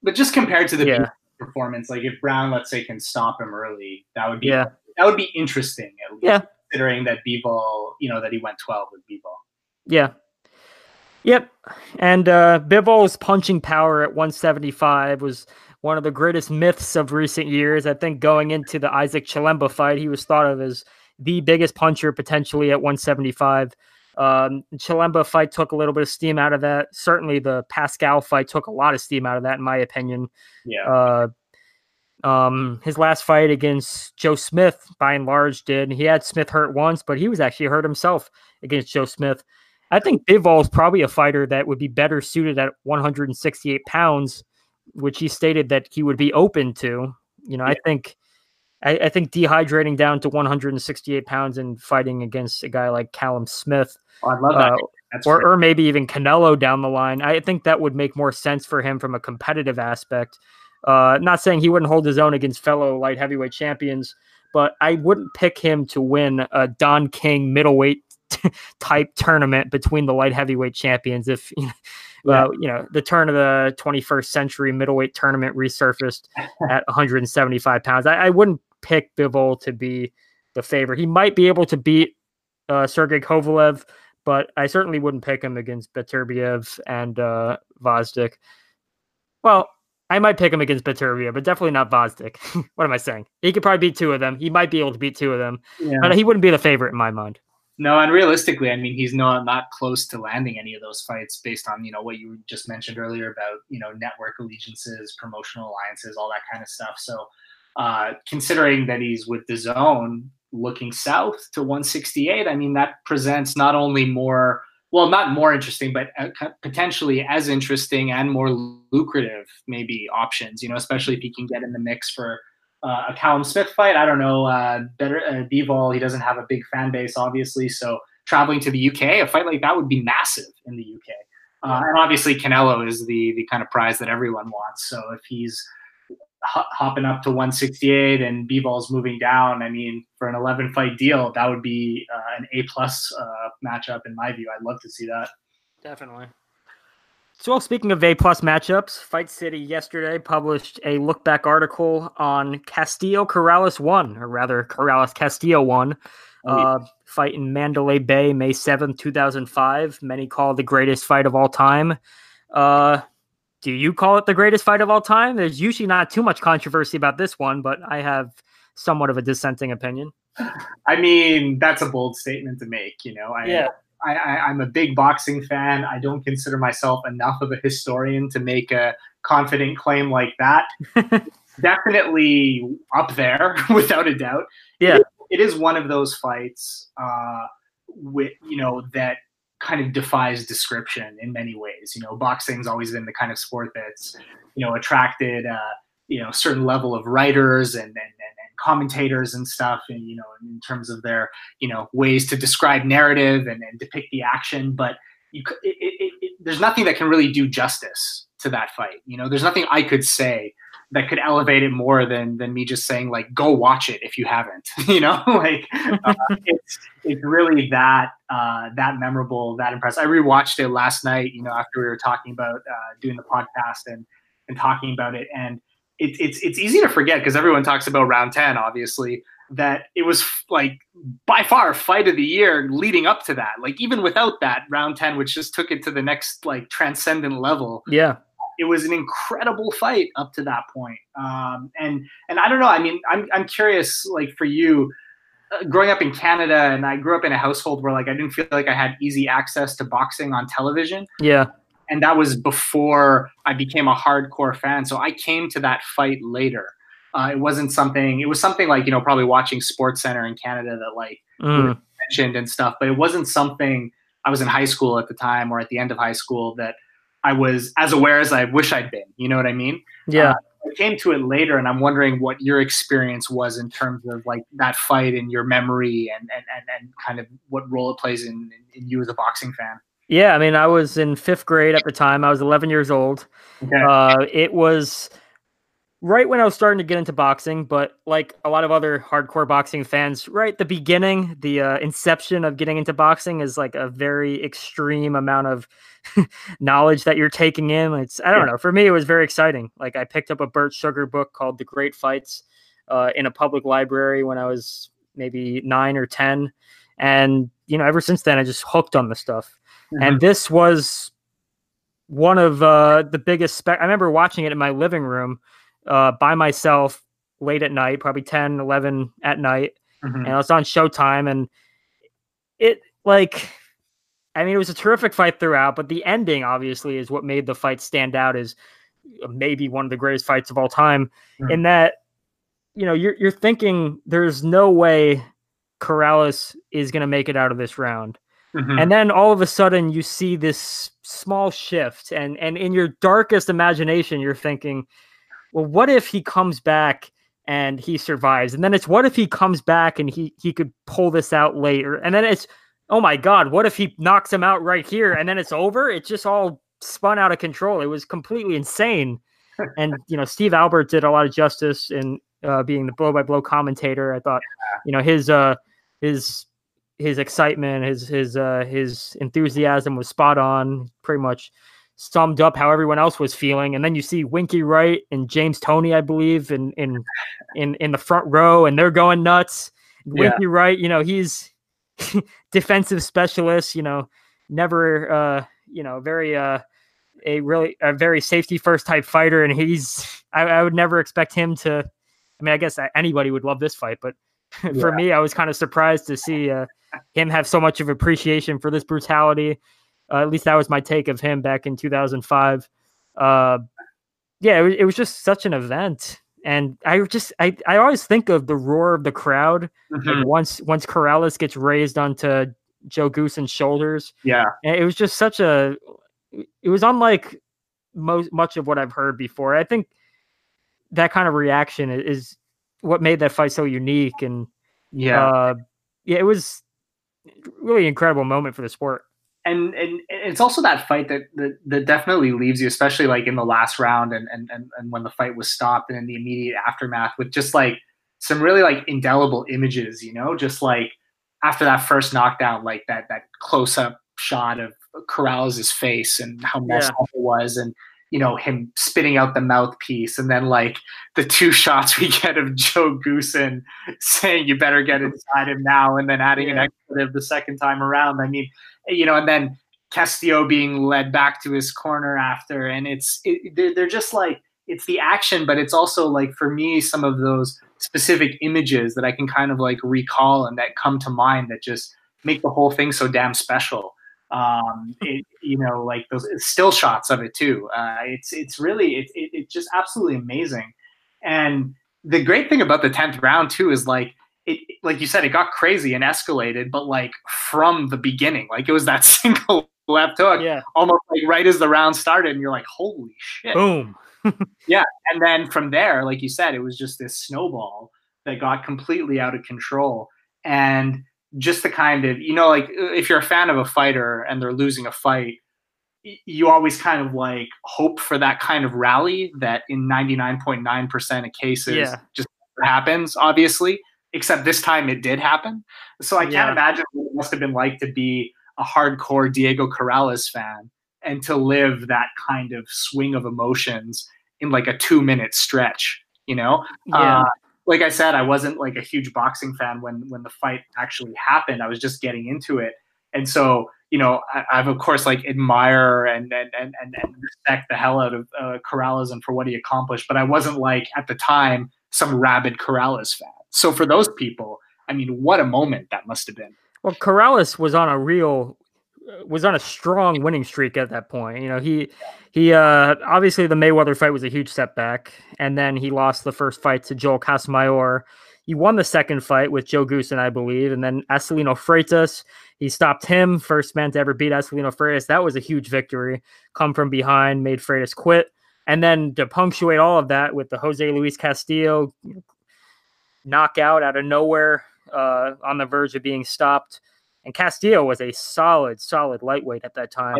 But just compared to the performance, like if Brown, let's say, can stop him early, that would be interesting, at least, considering that Bivol, you know, that he went 12 with Bivol. Yeah. Yep. And Bivol's punching power at 175 was one of the greatest myths of recent years. I think going into the Isaac Chilemba fight, he was thought of as the biggest puncher potentially at 175. Chilemba fight took a little bit of steam out of that. Certainly the Pascal fight took a lot of steam out of that, in my opinion. His last fight against Joe Smith, by and large, did. He had Smith hurt once, but he was actually hurt himself against Joe Smith. I think Bivol is probably a fighter that would be better suited at 168 pounds, which he stated that he would be open to. You know, I think dehydrating down to 168 pounds and fighting against a guy like Callum Smith, I love that. Or maybe even Canelo down the line, I think that would make more sense for him from a competitive aspect. Not saying he wouldn't hold his own against fellow light heavyweight champions, but I wouldn't pick him to win a Don King middleweight type tournament between the light heavyweight champions. If you know, the turn of the 21st century middleweight tournament resurfaced at 175 pounds. I wouldn't pick Bivol to be the favorite. He might be able to beat Sergei Kovalev, but I certainly wouldn't pick him against Beterbiev and Vazdik. Well, I might pick him against Beterbiev, but definitely not Vazdik. What am I saying? He could probably beat two of them. He might be able to beat two of them, but he wouldn't be the favorite in my mind. No, and realistically, I mean, he's not close to landing any of those fights based on, you know, what you just mentioned earlier about, you know, network allegiances, promotional alliances, all that kind of stuff. So considering that he's with DAZN looking south to 168, I mean, that presents not only more, well, not more interesting, but potentially as interesting and more lucrative maybe options, you know, especially if he can get in the mix for a Callum Smith fight. I don't know. Bivol, he doesn't have a big fan base, obviously. So traveling to the UK, a fight like that would be massive in the UK. And obviously Canelo is the kind of prize that everyone wants. So if he's hopping up to 168 and Bivol's moving down, I mean, for an 11-fight deal, that would be an A-plus matchup in my view. I'd love to see that. Definitely. So speaking of A-plus matchups, Fight City yesterday published a look-back article on Corrales-Castillo 1, fight in Mandalay Bay, May 7th, 2005. Many call the greatest fight of all time. Do you call it the greatest fight of all time? There's usually not too much controversy about this one, but I have somewhat of a dissenting opinion. I mean, that's a bold statement to make, you know. I'm a big boxing fan. I don't consider myself enough of a historian to make a confident claim like that. Definitely up there, without a doubt. Yeah, it is one of those fights, with, you know, that kind of defies description in many ways. You know, boxing's always been the kind of sport that's, you know, attracted you know, a certain level of writers and commentators and stuff, and, you know, in terms of their, you know, ways to describe narrative and depict the action, but there's nothing that can really do justice to that fight. You know, there's nothing I could say that could elevate it more than me just saying, like, go watch it if you haven't, you know, like it's really that memorable, that impressive. I rewatched it last night, you know, after we were talking about doing the podcast and talking about it, and it's easy to forget because everyone talks about round 10, obviously, that it was like by far fight of the year leading up to that. Like, even without that round 10, which just took it to the next, like, transcendent level. Yeah. It was an incredible fight up to that point. And I don't know, I mean, I'm curious, like, for you, growing up in Canada, and I grew up in a household where, like, I didn't feel like I had easy access to boxing on television. Yeah. And that was before I became a hardcore fan. So I came to that fight later. It was something like, you know, probably watching SportsCenter in Canada that, like, you mentioned and stuff, but it wasn't something, I was in high school at the time, or at the end of high school, that I was as aware as I wish I'd been, you know what I mean? Yeah. I came to it later, and I'm wondering what your experience was in terms of, like, that fight and your memory and kind of what role it plays in you as a boxing fan. Yeah, I mean, I was in fifth grade at the time. I was 11 years old. Okay. It was right when I was starting to get into boxing, but like a lot of other hardcore boxing fans, right, the beginning, the inception of getting into boxing is like a very extreme amount of knowledge that you're taking in. It's, I don't know. For me, it was very exciting. Like, I picked up a Burt Sugar book called The Great Fights in a public library when I was maybe 9 or 10. And, you know, ever since then, I just hooked on the stuff. And this was one of the biggest. I remember watching it in my living room by myself late at night, probably 10, 11 at night. And I was on Showtime, and it, like, I mean, it was a terrific fight throughout, but the ending obviously is what made the fight stand out as maybe one of the greatest fights of all time. In that, you know, you're thinking there's no way Corrales is going to make it out of this round. And then all of a sudden you see this small shift, and in your darkest imagination, you're thinking, well, what if he comes back and he survives? And then it's, what if he comes back and he could pull this out later? And then it's, oh my God, what if he knocks him out right here? And then it's over. It just all spun out of control. It was completely insane. And, you know, Steve Albert did a lot of justice in being the blow by blow commentator. I thought, you know, his his excitement, his enthusiasm was spot on. Pretty much summed up how everyone else was feeling. And then you see Winky Wright and James Toney, I believe, in the front row, and they're going nuts. Yeah. Winky Wright, you know, he's defensive specialist, you know, never, you know, very, a very safety first type fighter. And he's, I would never expect him to, I mean, I guess anybody would love this fight, but for me, I was kind of surprised to see him have so much of appreciation for this brutality. At least that was my take of him back in 2005. It was just such an event. And I always think of the roar of the crowd. Mm-hmm. Like once Corrales gets raised onto Joe Goosen's shoulders. Yeah. And it was just it was unlike much of what I've heard before. I think that kind of reaction is what made that fight so unique. And it was really incredible moment for the sport. And it's also that fight that definitely leaves you, especially like in the last round and when the fight was stopped and in the immediate aftermath, with just like some really like indelible images, you know, just like after that first knockdown, like that close up shot of Corrales' face and how messed up it was, and you know, him spitting out the mouthpiece, and then like the two shots we get of Joe Goosen saying you better get inside him now, and then adding an expletive the second time around. I mean, you know, and then Castillo being led back to his corner after, and they're just like, it's the action, but it's also like, for me, some of those specific images that I can kind of like recall and that come to mind that just make the whole thing so damn special. You know, like those still shots of it too. It's really just absolutely amazing. And the great thing about the 10th round too is like, it, like you said, it got crazy and escalated, but like from the beginning, like it was that single left hook, almost like right as the round started, and you're like, holy shit. Boom. And then from there, like you said, it was just this snowball that got completely out of control. And just the kind of, you know, like if you're a fan of a fighter and they're losing a fight, you always kind of like hope for that kind of rally that in 99.9% of cases just happens, obviously. Except this time it did happen. So I can't imagine what it must have been like to be a hardcore Diego Corrales fan and to live that kind of swing of emotions in like a 2-minute stretch, you know? Yeah. Like I said, I wasn't like a huge boxing fan when the fight actually happened. I was just getting into it. And so, you know, I've of course like admire and respect the hell out of Corrales and for what he accomplished, but I wasn't like at the time some rabid Corrales fan. So for those people, I mean, what a moment that must have been. Well, Corrales was on a strong winning streak at that point. You know, he obviously the Mayweather fight was a huge setback, and then he lost the first fight to Joel Casamayor. He won the second fight with Joe Goosen, I believe, and then Asselino Freitas. He stopped him, first man to ever beat Asselino Freitas. That was a huge victory. Come from behind, made Freitas quit. And then to punctuate all of that with the Jose Luis Castillo knockout out of nowhere, on the verge of being stopped. And Castillo was a solid lightweight at that time.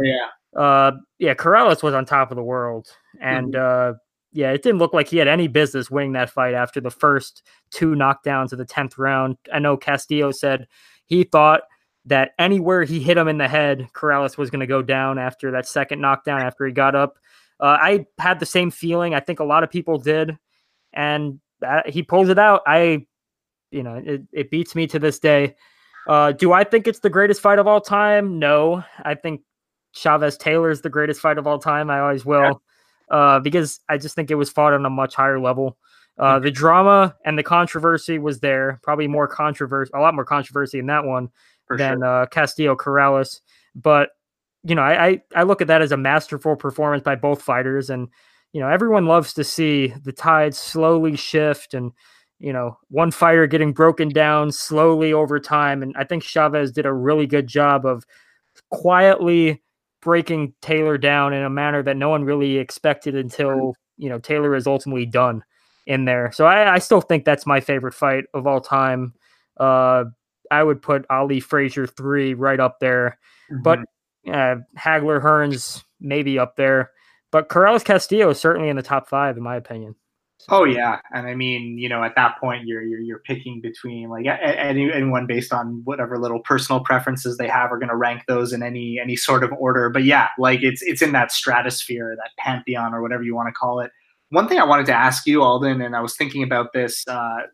Corrales was on top of the world. And it didn't look like he had any business winning that fight after the first two knockdowns of the 10th round. I know Castillo said he thought that anywhere he hit him in the head, Corrales was going to go down after that second knockdown after he got up. I had the same feeling. I think a lot of people did. And he pulls it out. It beats me to this day. Do I think it's the greatest fight of all time? No, I think Chavez Taylor is the greatest fight of all time. I always will, because I just think it was fought on a much higher level. The drama and the controversy was there, probably a lot more controversy in that one than Castillo Corrales. But, you know, I look at that as a masterful performance by both fighters. And, you know, everyone loves to see the tide slowly shift and, you know, one fighter getting broken down slowly over time. And I think Chavez did a really good job of quietly breaking Taylor down in a manner that no one really expected until, you know, Taylor is ultimately done in there. So I still think that's my favorite fight of all time. I would put Ali Frazier 3 right up there, but Hagler Hearns maybe up there, but Corrales Castillo is certainly in the top 5, in my opinion. Oh yeah, and I mean, you know, at that point, you're picking between like anyone based on whatever little personal preferences they have are going to rank those in any sort of order. But yeah, like it's in that stratosphere, that pantheon, or whatever you want to call it. One thing I wanted to ask you, Alden, and I was thinking about this,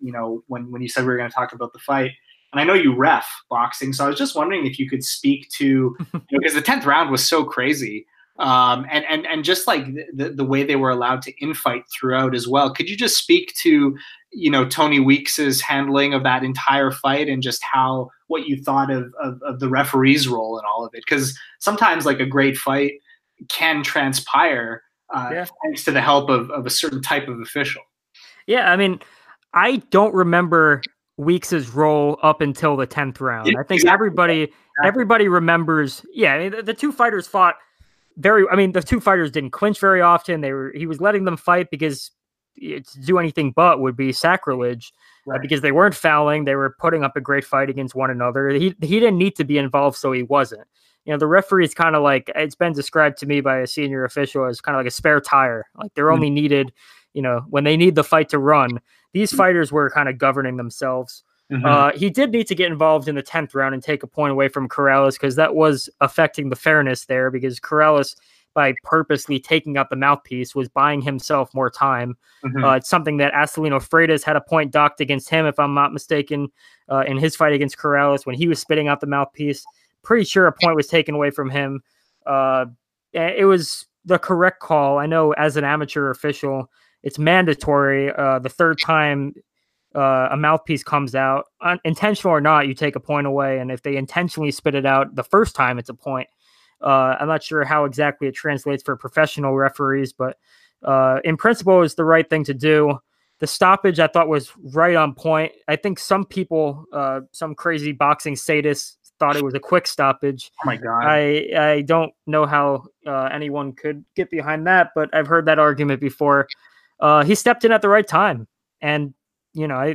you know, when you said we were going to talk about the fight. And I know you ref boxing, so I was just wondering if you could speak to, you know, because the 10th round was so crazy, and just like the way they were allowed to infight throughout as well. Could you just speak to, you know, Tony Weeks's handling of that entire fight and just how, what you thought of the referee's role in all of it? Because sometimes like a great fight can transpire thanks to the help of a certain type of official. Yeah, I mean, I don't remember Weeks's role up until the 10th round. I think everybody remembers. Yeah, the two fighters fought very. I mean, the two fighters didn't clinch very often. He was letting them fight because to do anything but would be sacrilege. Right. Because they weren't fouling, they were putting up a great fight against one another. He didn't need to be involved, so he wasn't. You know, the referee is kind of like, it's been described to me by a senior official as kind of like a spare tire. Like they're only needed, you know, when they need the fight to run. These fighters were kind of governing themselves. He did need to get involved in the 10th round and take a point away from Corrales, because that was affecting the fairness there, because Corrales, by purposely taking out the mouthpiece, was buying himself more time. It's something that Asselino Freitas had a point docked against him, if I'm not mistaken, in his fight against Corrales when he was spitting out the mouthpiece. Pretty sure a point was taken away from him. It was the correct call. I know as an amateur official, it's mandatory. The third time a mouthpiece comes out, intentional or not, you take a point away. And if they intentionally spit it out the first time, it's a point. I'm not sure how exactly it translates for professional referees, but in principle, it was the right thing to do. The stoppage, I thought, was right on point. I think some people, some crazy boxing sadists, thought it was a quick stoppage. Oh my God. I don't know how anyone could get behind that, but I've heard that argument before. He stepped in at the right time, and you know,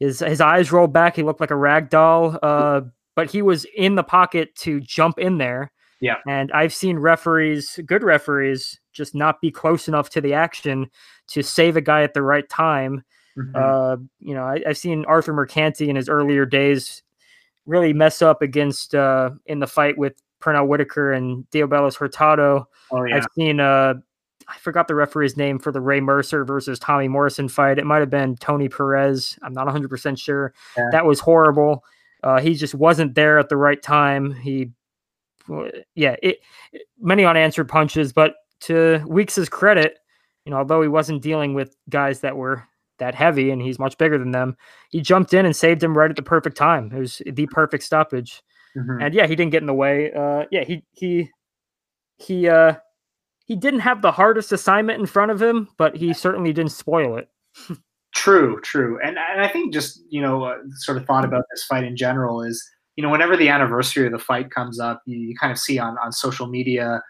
his eyes rolled back. He looked like a rag doll, but he was in the pocket to jump in there. Yeah, and I've seen referees, good referees, just not be close enough to the action to save a guy at the right time. You know, I've seen Arthur Mercanti in his earlier days really mess up against in the fight with Pernell Whitaker and Diabelos Hurtado. Oh, yeah. I've seen I forgot the referee's name for the Ray Mercer versus Tommy Morrison fight. It might have been Tony Perez. I'm not 100% sure. Yeah. That was horrible. He just wasn't there at the right time. Many unanswered punches, but to Weeks's credit, you know, although he wasn't dealing with guys that were that heavy and he's much bigger than them, he jumped in and saved him right at the perfect time. It was the perfect stoppage. And yeah, he didn't get in the way. He didn't have the hardest assignment in front of him, but he certainly didn't spoil it. True. And I think just, you know, sort of thought about this fight in general is, you know, whenever the anniversary of the fight comes up, you kind of see on social media,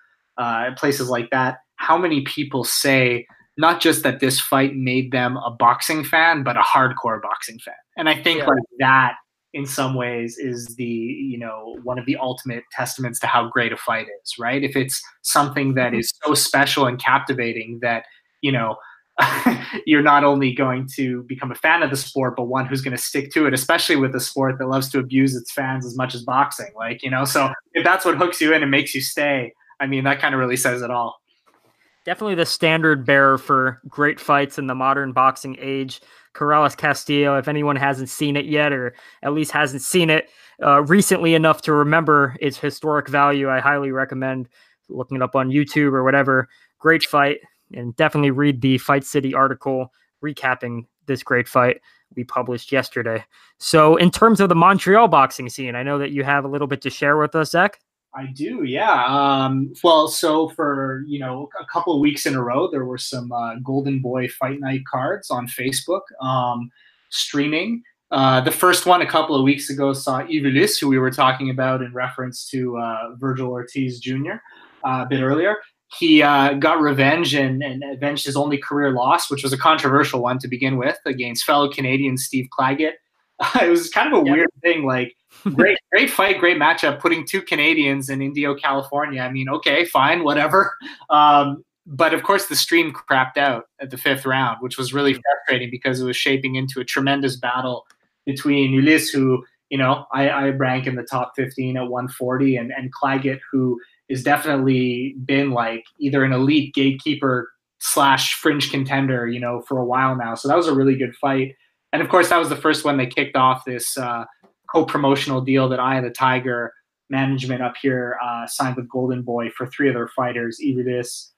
places like that, how many people say, not just that this fight made them a boxing fan, but a hardcore boxing fan. And I think like that in some ways is the, you know, one of the ultimate testaments to how great a fight is, right? If it's something that is so special and captivating that, you know, you're not only going to become a fan of the sport, but one who's going to stick to it, especially with a sport that loves to abuse its fans as much as boxing. Like, you know, so if that's what hooks you in and makes you stay, I mean, that kind of really says it all. Definitely the standard bearer for great fights in the modern boxing age. Corrales Castillo, if anyone hasn't seen it yet, or at least hasn't seen it recently enough to remember its historic value, I highly recommend looking it up on YouTube or whatever. Great fight, and definitely read the Fight City article recapping this great fight we published yesterday. So in terms of the Montreal boxing scene, I know that you have a little bit to share with us, Zach. I do, yeah. Well, so for, you know, a couple of weeks in a row, there were some Golden Boy Fight Night cards on Facebook streaming. The first one a couple of weeks ago saw Yves Ulysse, who we were talking about in reference to Virgil Ortiz Jr. A bit earlier. He got revenge and avenged his only career loss, which was a controversial one to begin with, against fellow Canadian Steve Claggett. It was kind of a weird thing, like great fight, great matchup, putting two Canadians in Indio, California. I mean, okay, fine, whatever. But of course the stream crapped out at the fifth round, which was really frustrating because it was shaping into a tremendous battle between Ulysse, who, you know, I rank in the top 15 at 140, and Kalajdik, who is definitely been like either an elite gatekeeper / fringe contender, you know, for a while now. So that was a really good fight. And of course that was the first one they kicked off this co-promotional deal that Eye of the Tiger management up here signed with Golden Boy for three of their fighters, Ulysse,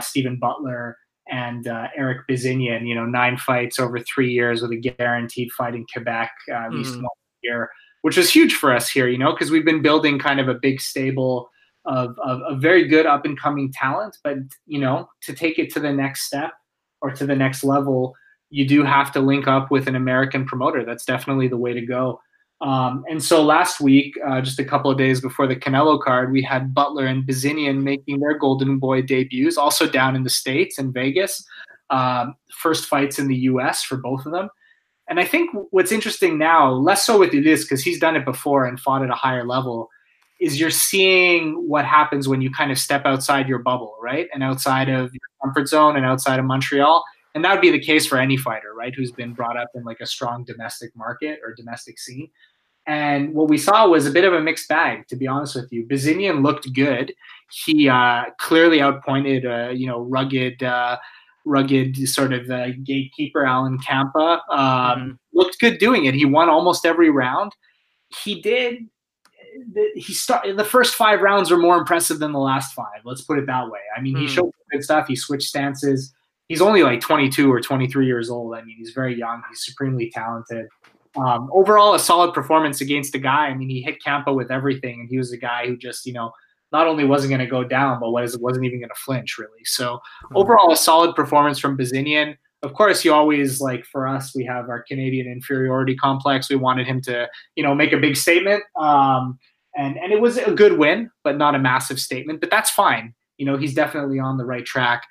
Stephen Butler, and Eric Bizinian, you know, 9 fights over 3 years with a guaranteed fight in Quebec at least once a year, which is huge for us here, you know, because we've been building kind of a big stable of very good up-and-coming talent. But, you know, to take it to the next step or to the next level, you do have to link up with an American promoter. That's definitely the way to go. And so last week, just a couple of days before the Canelo card, we had Butler and Bizinian making their Golden Boy debuts, also down in the States, in Vegas. First fights in the U.S. for both of them. And I think what's interesting now, less so with Ulysse because he's done it before and fought at a higher level, is you're seeing what happens when you kind of step outside your bubble, right? And outside of your comfort zone and outside of Montreal. And that would be the case for any fighter, right, who's been brought up in like a strong domestic market or domestic scene. And what we saw was a bit of a mixed bag, to be honest with you. Bizinian looked good. He clearly outpointed a rugged sort of gatekeeper Alan Campa. Looked good doing it. He won almost every round. He did. The first 5 rounds were more impressive than the last 5. Let's put it that way. I mean, he showed good stuff. He switched stances. He's only like 22 or 23 years old. I mean, he's very young. He's supremely talented. Overall, a solid performance against the guy. I mean, he hit Campa with everything, and he was a guy who just, you know, not only wasn't going to go down, but wasn't even going to flinch, really. So overall, a solid performance from Bizinian. Of course, you always, like, for us, we have our Canadian inferiority complex. We wanted him to, you know, make a big statement. And it was a good win, but not a massive statement. But that's fine. You know, he's definitely on the right track.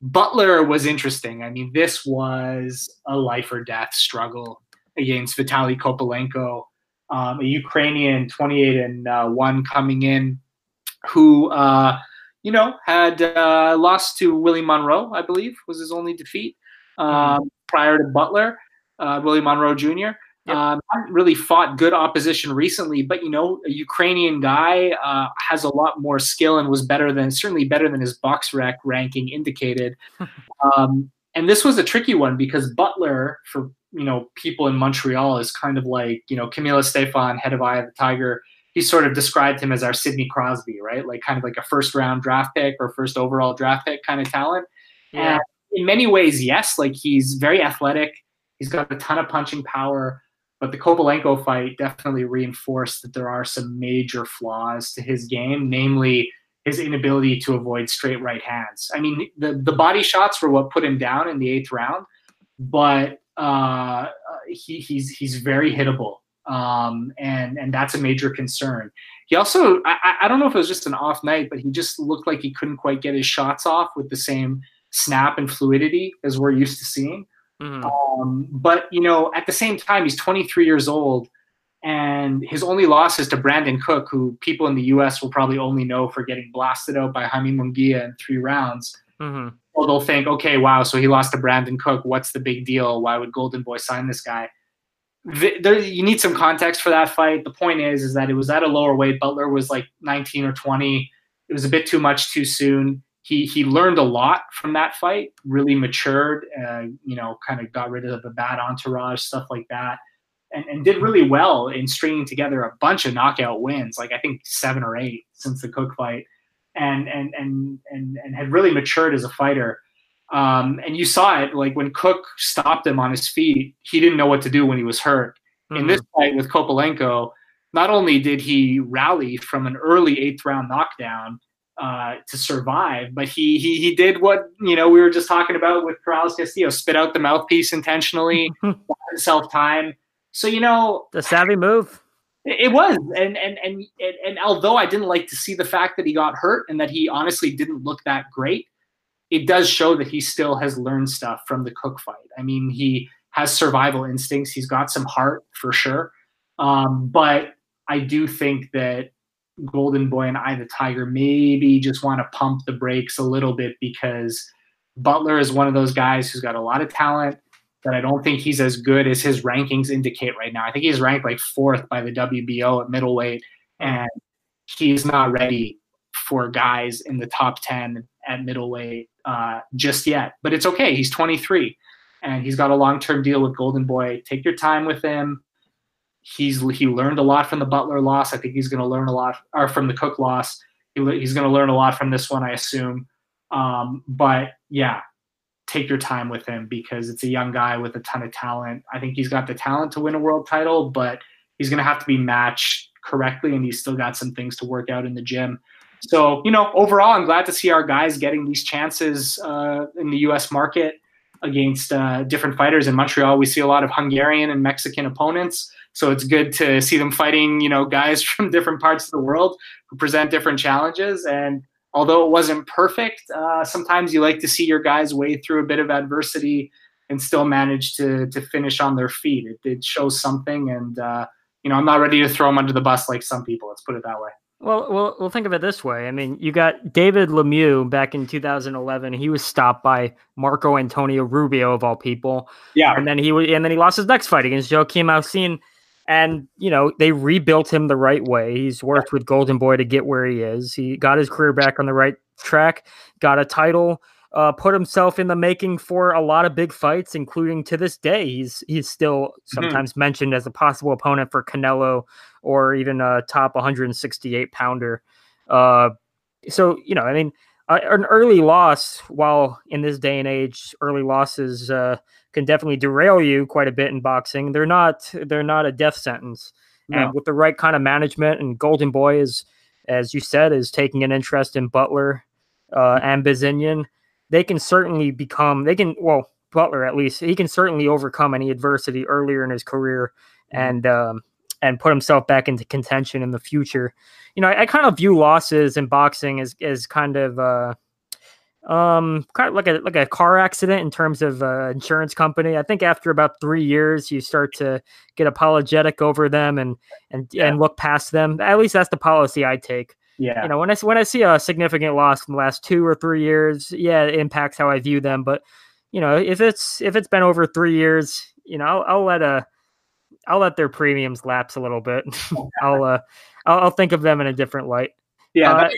Butler was interesting. I mean, this was a life or death struggle against Vitaly Kopelenko, a Ukrainian 28-1 coming in, who, you know, had lost to Willie Monroe, I believe, was his only defeat prior to Butler, Willie Monroe Jr. Hasn't really fought good opposition recently, but, you know, a Ukrainian guy has a lot more skill and was certainly better than his BoxRec ranking indicated. And this was a tricky one because Butler, for, you know, people in Montreal, is kind of like, you know, Camilo Stefan, head of Eye of the Tiger. He sort of described him as our Sidney Crosby, right? Like kind of like a first round draft pick or first overall draft pick kind of talent. Yeah. And in many ways, yes, like he's very athletic. He's got a ton of punching power. But the Kopelenko fight definitely reinforced that there are some major flaws to his game, namely his inability to avoid straight right hands. I mean, the body shots were what put him down in the 8th round, but he's very hittable, and that's a major concern. He also, I don't know if it was just an off night, but he just looked like he couldn't quite get his shots off with the same snap and fluidity as we're used to seeing. But, you know, at the same time, he's 23 years old, and his only loss is to Brandon Cook, who people in the U.S. will probably only know for getting blasted out by Jaime Munguia in 3 rounds. Well, they'll think, okay, wow, so he lost to Brandon Cook. What's the big deal? Why would Golden Boy sign this guy? You need some context for that fight. The point is that it was at a lower weight. Butler was like 19 or 20. It was a bit too much too soon. He learned a lot from that fight, really matured, you know, kind of got rid of a bad entourage, stuff like that, and did really well in stringing together a bunch of knockout wins, like I think 7 or 8 since the Cook fight, and had really matured as a fighter. And you saw it, like when Cook stopped him on his feet, he didn't know what to do when he was hurt. In this fight with Kopelenko, not only did he rally from an early 8th round knockdown to survive, but he did what, you know, we were just talking about with Corrales Castillo, spit out the mouthpiece intentionally, bought himself time. So, you know, the savvy move. It was, and although I didn't like to see the fact that he got hurt and that he honestly didn't look that great, it does show that he still has learned stuff from the Cook fight. I mean, he has survival instincts. He's got some heart for sure, but I do think that Golden Boy and I, the Tiger, maybe just want to pump the brakes a little bit, because Butler is one of those guys who's got a lot of talent, but I don't think he's as good as his rankings indicate right now. I think he's ranked like 4th by the WBO at middleweight, and he's not ready for guys in the top 10 at middleweight just yet. But it's okay. He's 23, and he's got a long-term deal with Golden Boy. Take your time with him. He learned a lot from the Butler loss. I think he's going to learn a lot, or from the Cook loss. He's going to learn a lot from this one, I assume. But yeah, take your time with him, because it's a young guy with a ton of talent. I think he's got the talent to win a world title, but he's going to have to be matched correctly, and he's still got some things to work out in the gym. So, you know, overall, I'm glad to see our guys getting these chances in the U.S. market against different fighters. In Montreal, we see a lot of Hungarian and Mexican opponents. So it's good to see them fighting, you know, guys from different parts of the world who present different challenges. And although it wasn't perfect, sometimes you like to see your guys wade through a bit of adversity and still manage to finish on their feet. It shows something. And, you know, I'm not ready to throw them under the bus like some people. Let's put it that way. Well, think of it this way. I mean, you got David Lemieux back in 2011. He was stopped by Marco Antonio Rubio, of all people. Yeah. And then he lost his next fight against Joaquim Alcin. And, you know, they rebuilt him the right way. He's worked with Golden Boy to get where he is. He got his career back on the right track, got a title, put himself in the making for a lot of big fights, including to this day. He's still sometimes mentioned as a possible opponent for Canelo, or even a top 168-pounder. So, you know, I mean, an early loss, while in this day and age, early losses can definitely derail you quite a bit in boxing. They're not a death sentence. No. And with the right kind of management, and Golden Boy is, as you said, is taking an interest in Butler and Bazinian, Butler, at least, he can certainly overcome any adversity earlier in his career and put himself back into contention in the future. You know, I kind of view losses in boxing as kind of like a car accident in terms of insurance company. I think after about 3 years, you start to get apologetic over them and look past them. At least that's the policy I take. Yeah. You know, when I see a significant loss in the last 2 or 3 years, yeah, it impacts how I view them. But, you know, if it's been over 3 years, you know, I'll let their premiums lapse a little bit. I'll think of them in a different light. Yeah.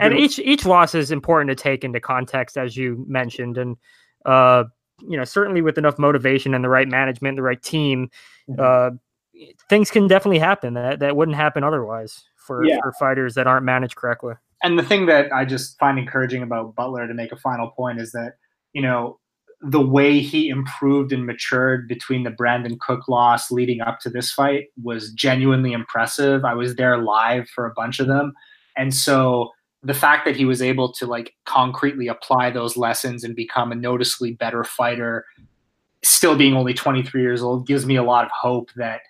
And each loss is important to take into context, as you mentioned. And, you know, certainly with enough motivation and the right management, the right team, things can definitely happen that wouldn't happen otherwise for fighters that aren't managed correctly. And the thing that I just find encouraging about Butler, to make a final point, is that, you know, the way he improved and matured between the Brandon Cook loss leading up to this fight was genuinely impressive. I was there live for a bunch of them. And so the fact that he was able to like concretely apply those lessons and become a noticeably better fighter, still being only 23 years old, gives me a lot of hope that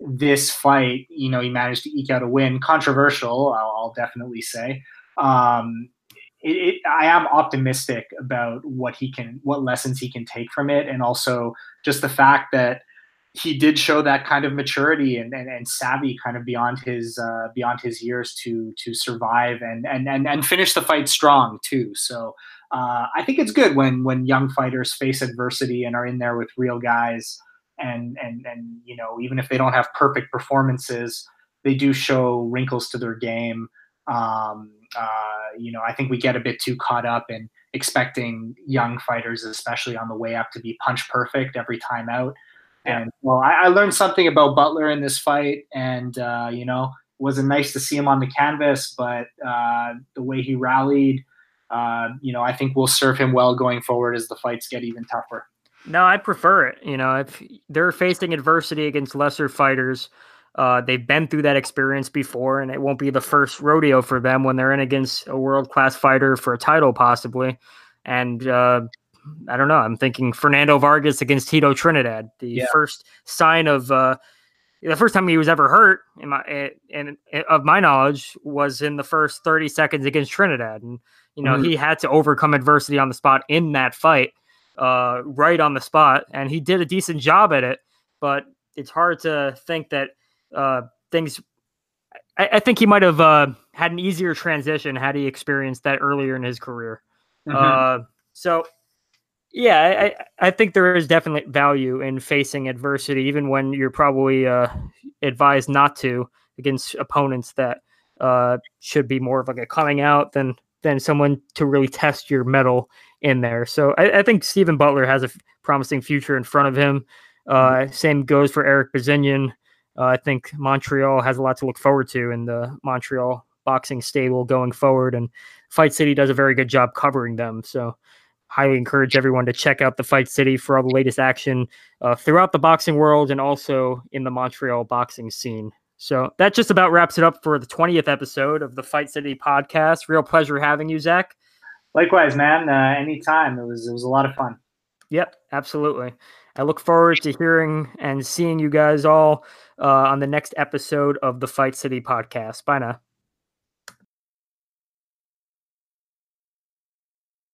this fight, you know, he managed to eke out a win. Controversial, I'll definitely say. I am optimistic about what lessons he can take from it. And also just the fact that he did show that kind of maturity and savvy kind of beyond his years to survive and finish the fight strong too. So I think it's good when young fighters face adversity and are in there with real guys, and you know, even if they don't have perfect performances, they do show wrinkles to their game. You know, I think we get a bit too caught up in expecting young fighters, especially on the way up, to be punch perfect every time out. And well, I learned something about Butler in this fight, and you know, it wasn't nice to see him on the canvas, but the way he rallied, you know, I think will serve him well going forward as the fights get even tougher. No, I prefer it. You know, if they're facing adversity against lesser fighters, they've been through that experience before, and it won't be the first rodeo for them when they're in against a world-class fighter for a title, possibly. And I don't know. I'm thinking Fernando Vargas against Tito Trinidad, first sign of the first time he was ever hurt, of my knowledge, was in the first 30 seconds against Trinidad. And, you know, he had to overcome adversity on the spot in that fight, right on the spot. And he did a decent job at it, but it's hard to think that I think he might have had an easier transition had he experienced that earlier in his career. Mm-hmm. So yeah, I think there is definite value in facing adversity, even when you're probably advised not to, against opponents that should be more of like a coming out than someone to really test your mettle in there. So I think Stephen Butler has a promising future in front of him. Same goes for Eric Bazinian. I think Montreal has a lot to look forward to in the Montreal boxing stable going forward, and Fight City does a very good job covering them. So highly encourage everyone to check out the Fight City for all the latest action throughout the boxing world and also in the Montreal boxing scene. So that just about wraps it up for the 20th episode of the Fight City podcast. Real pleasure having you, Zach. Likewise, man. Anytime. It was a lot of fun. Yep, absolutely. I look forward to hearing and seeing you guys all on the next episode of the Fight City podcast. Bye now.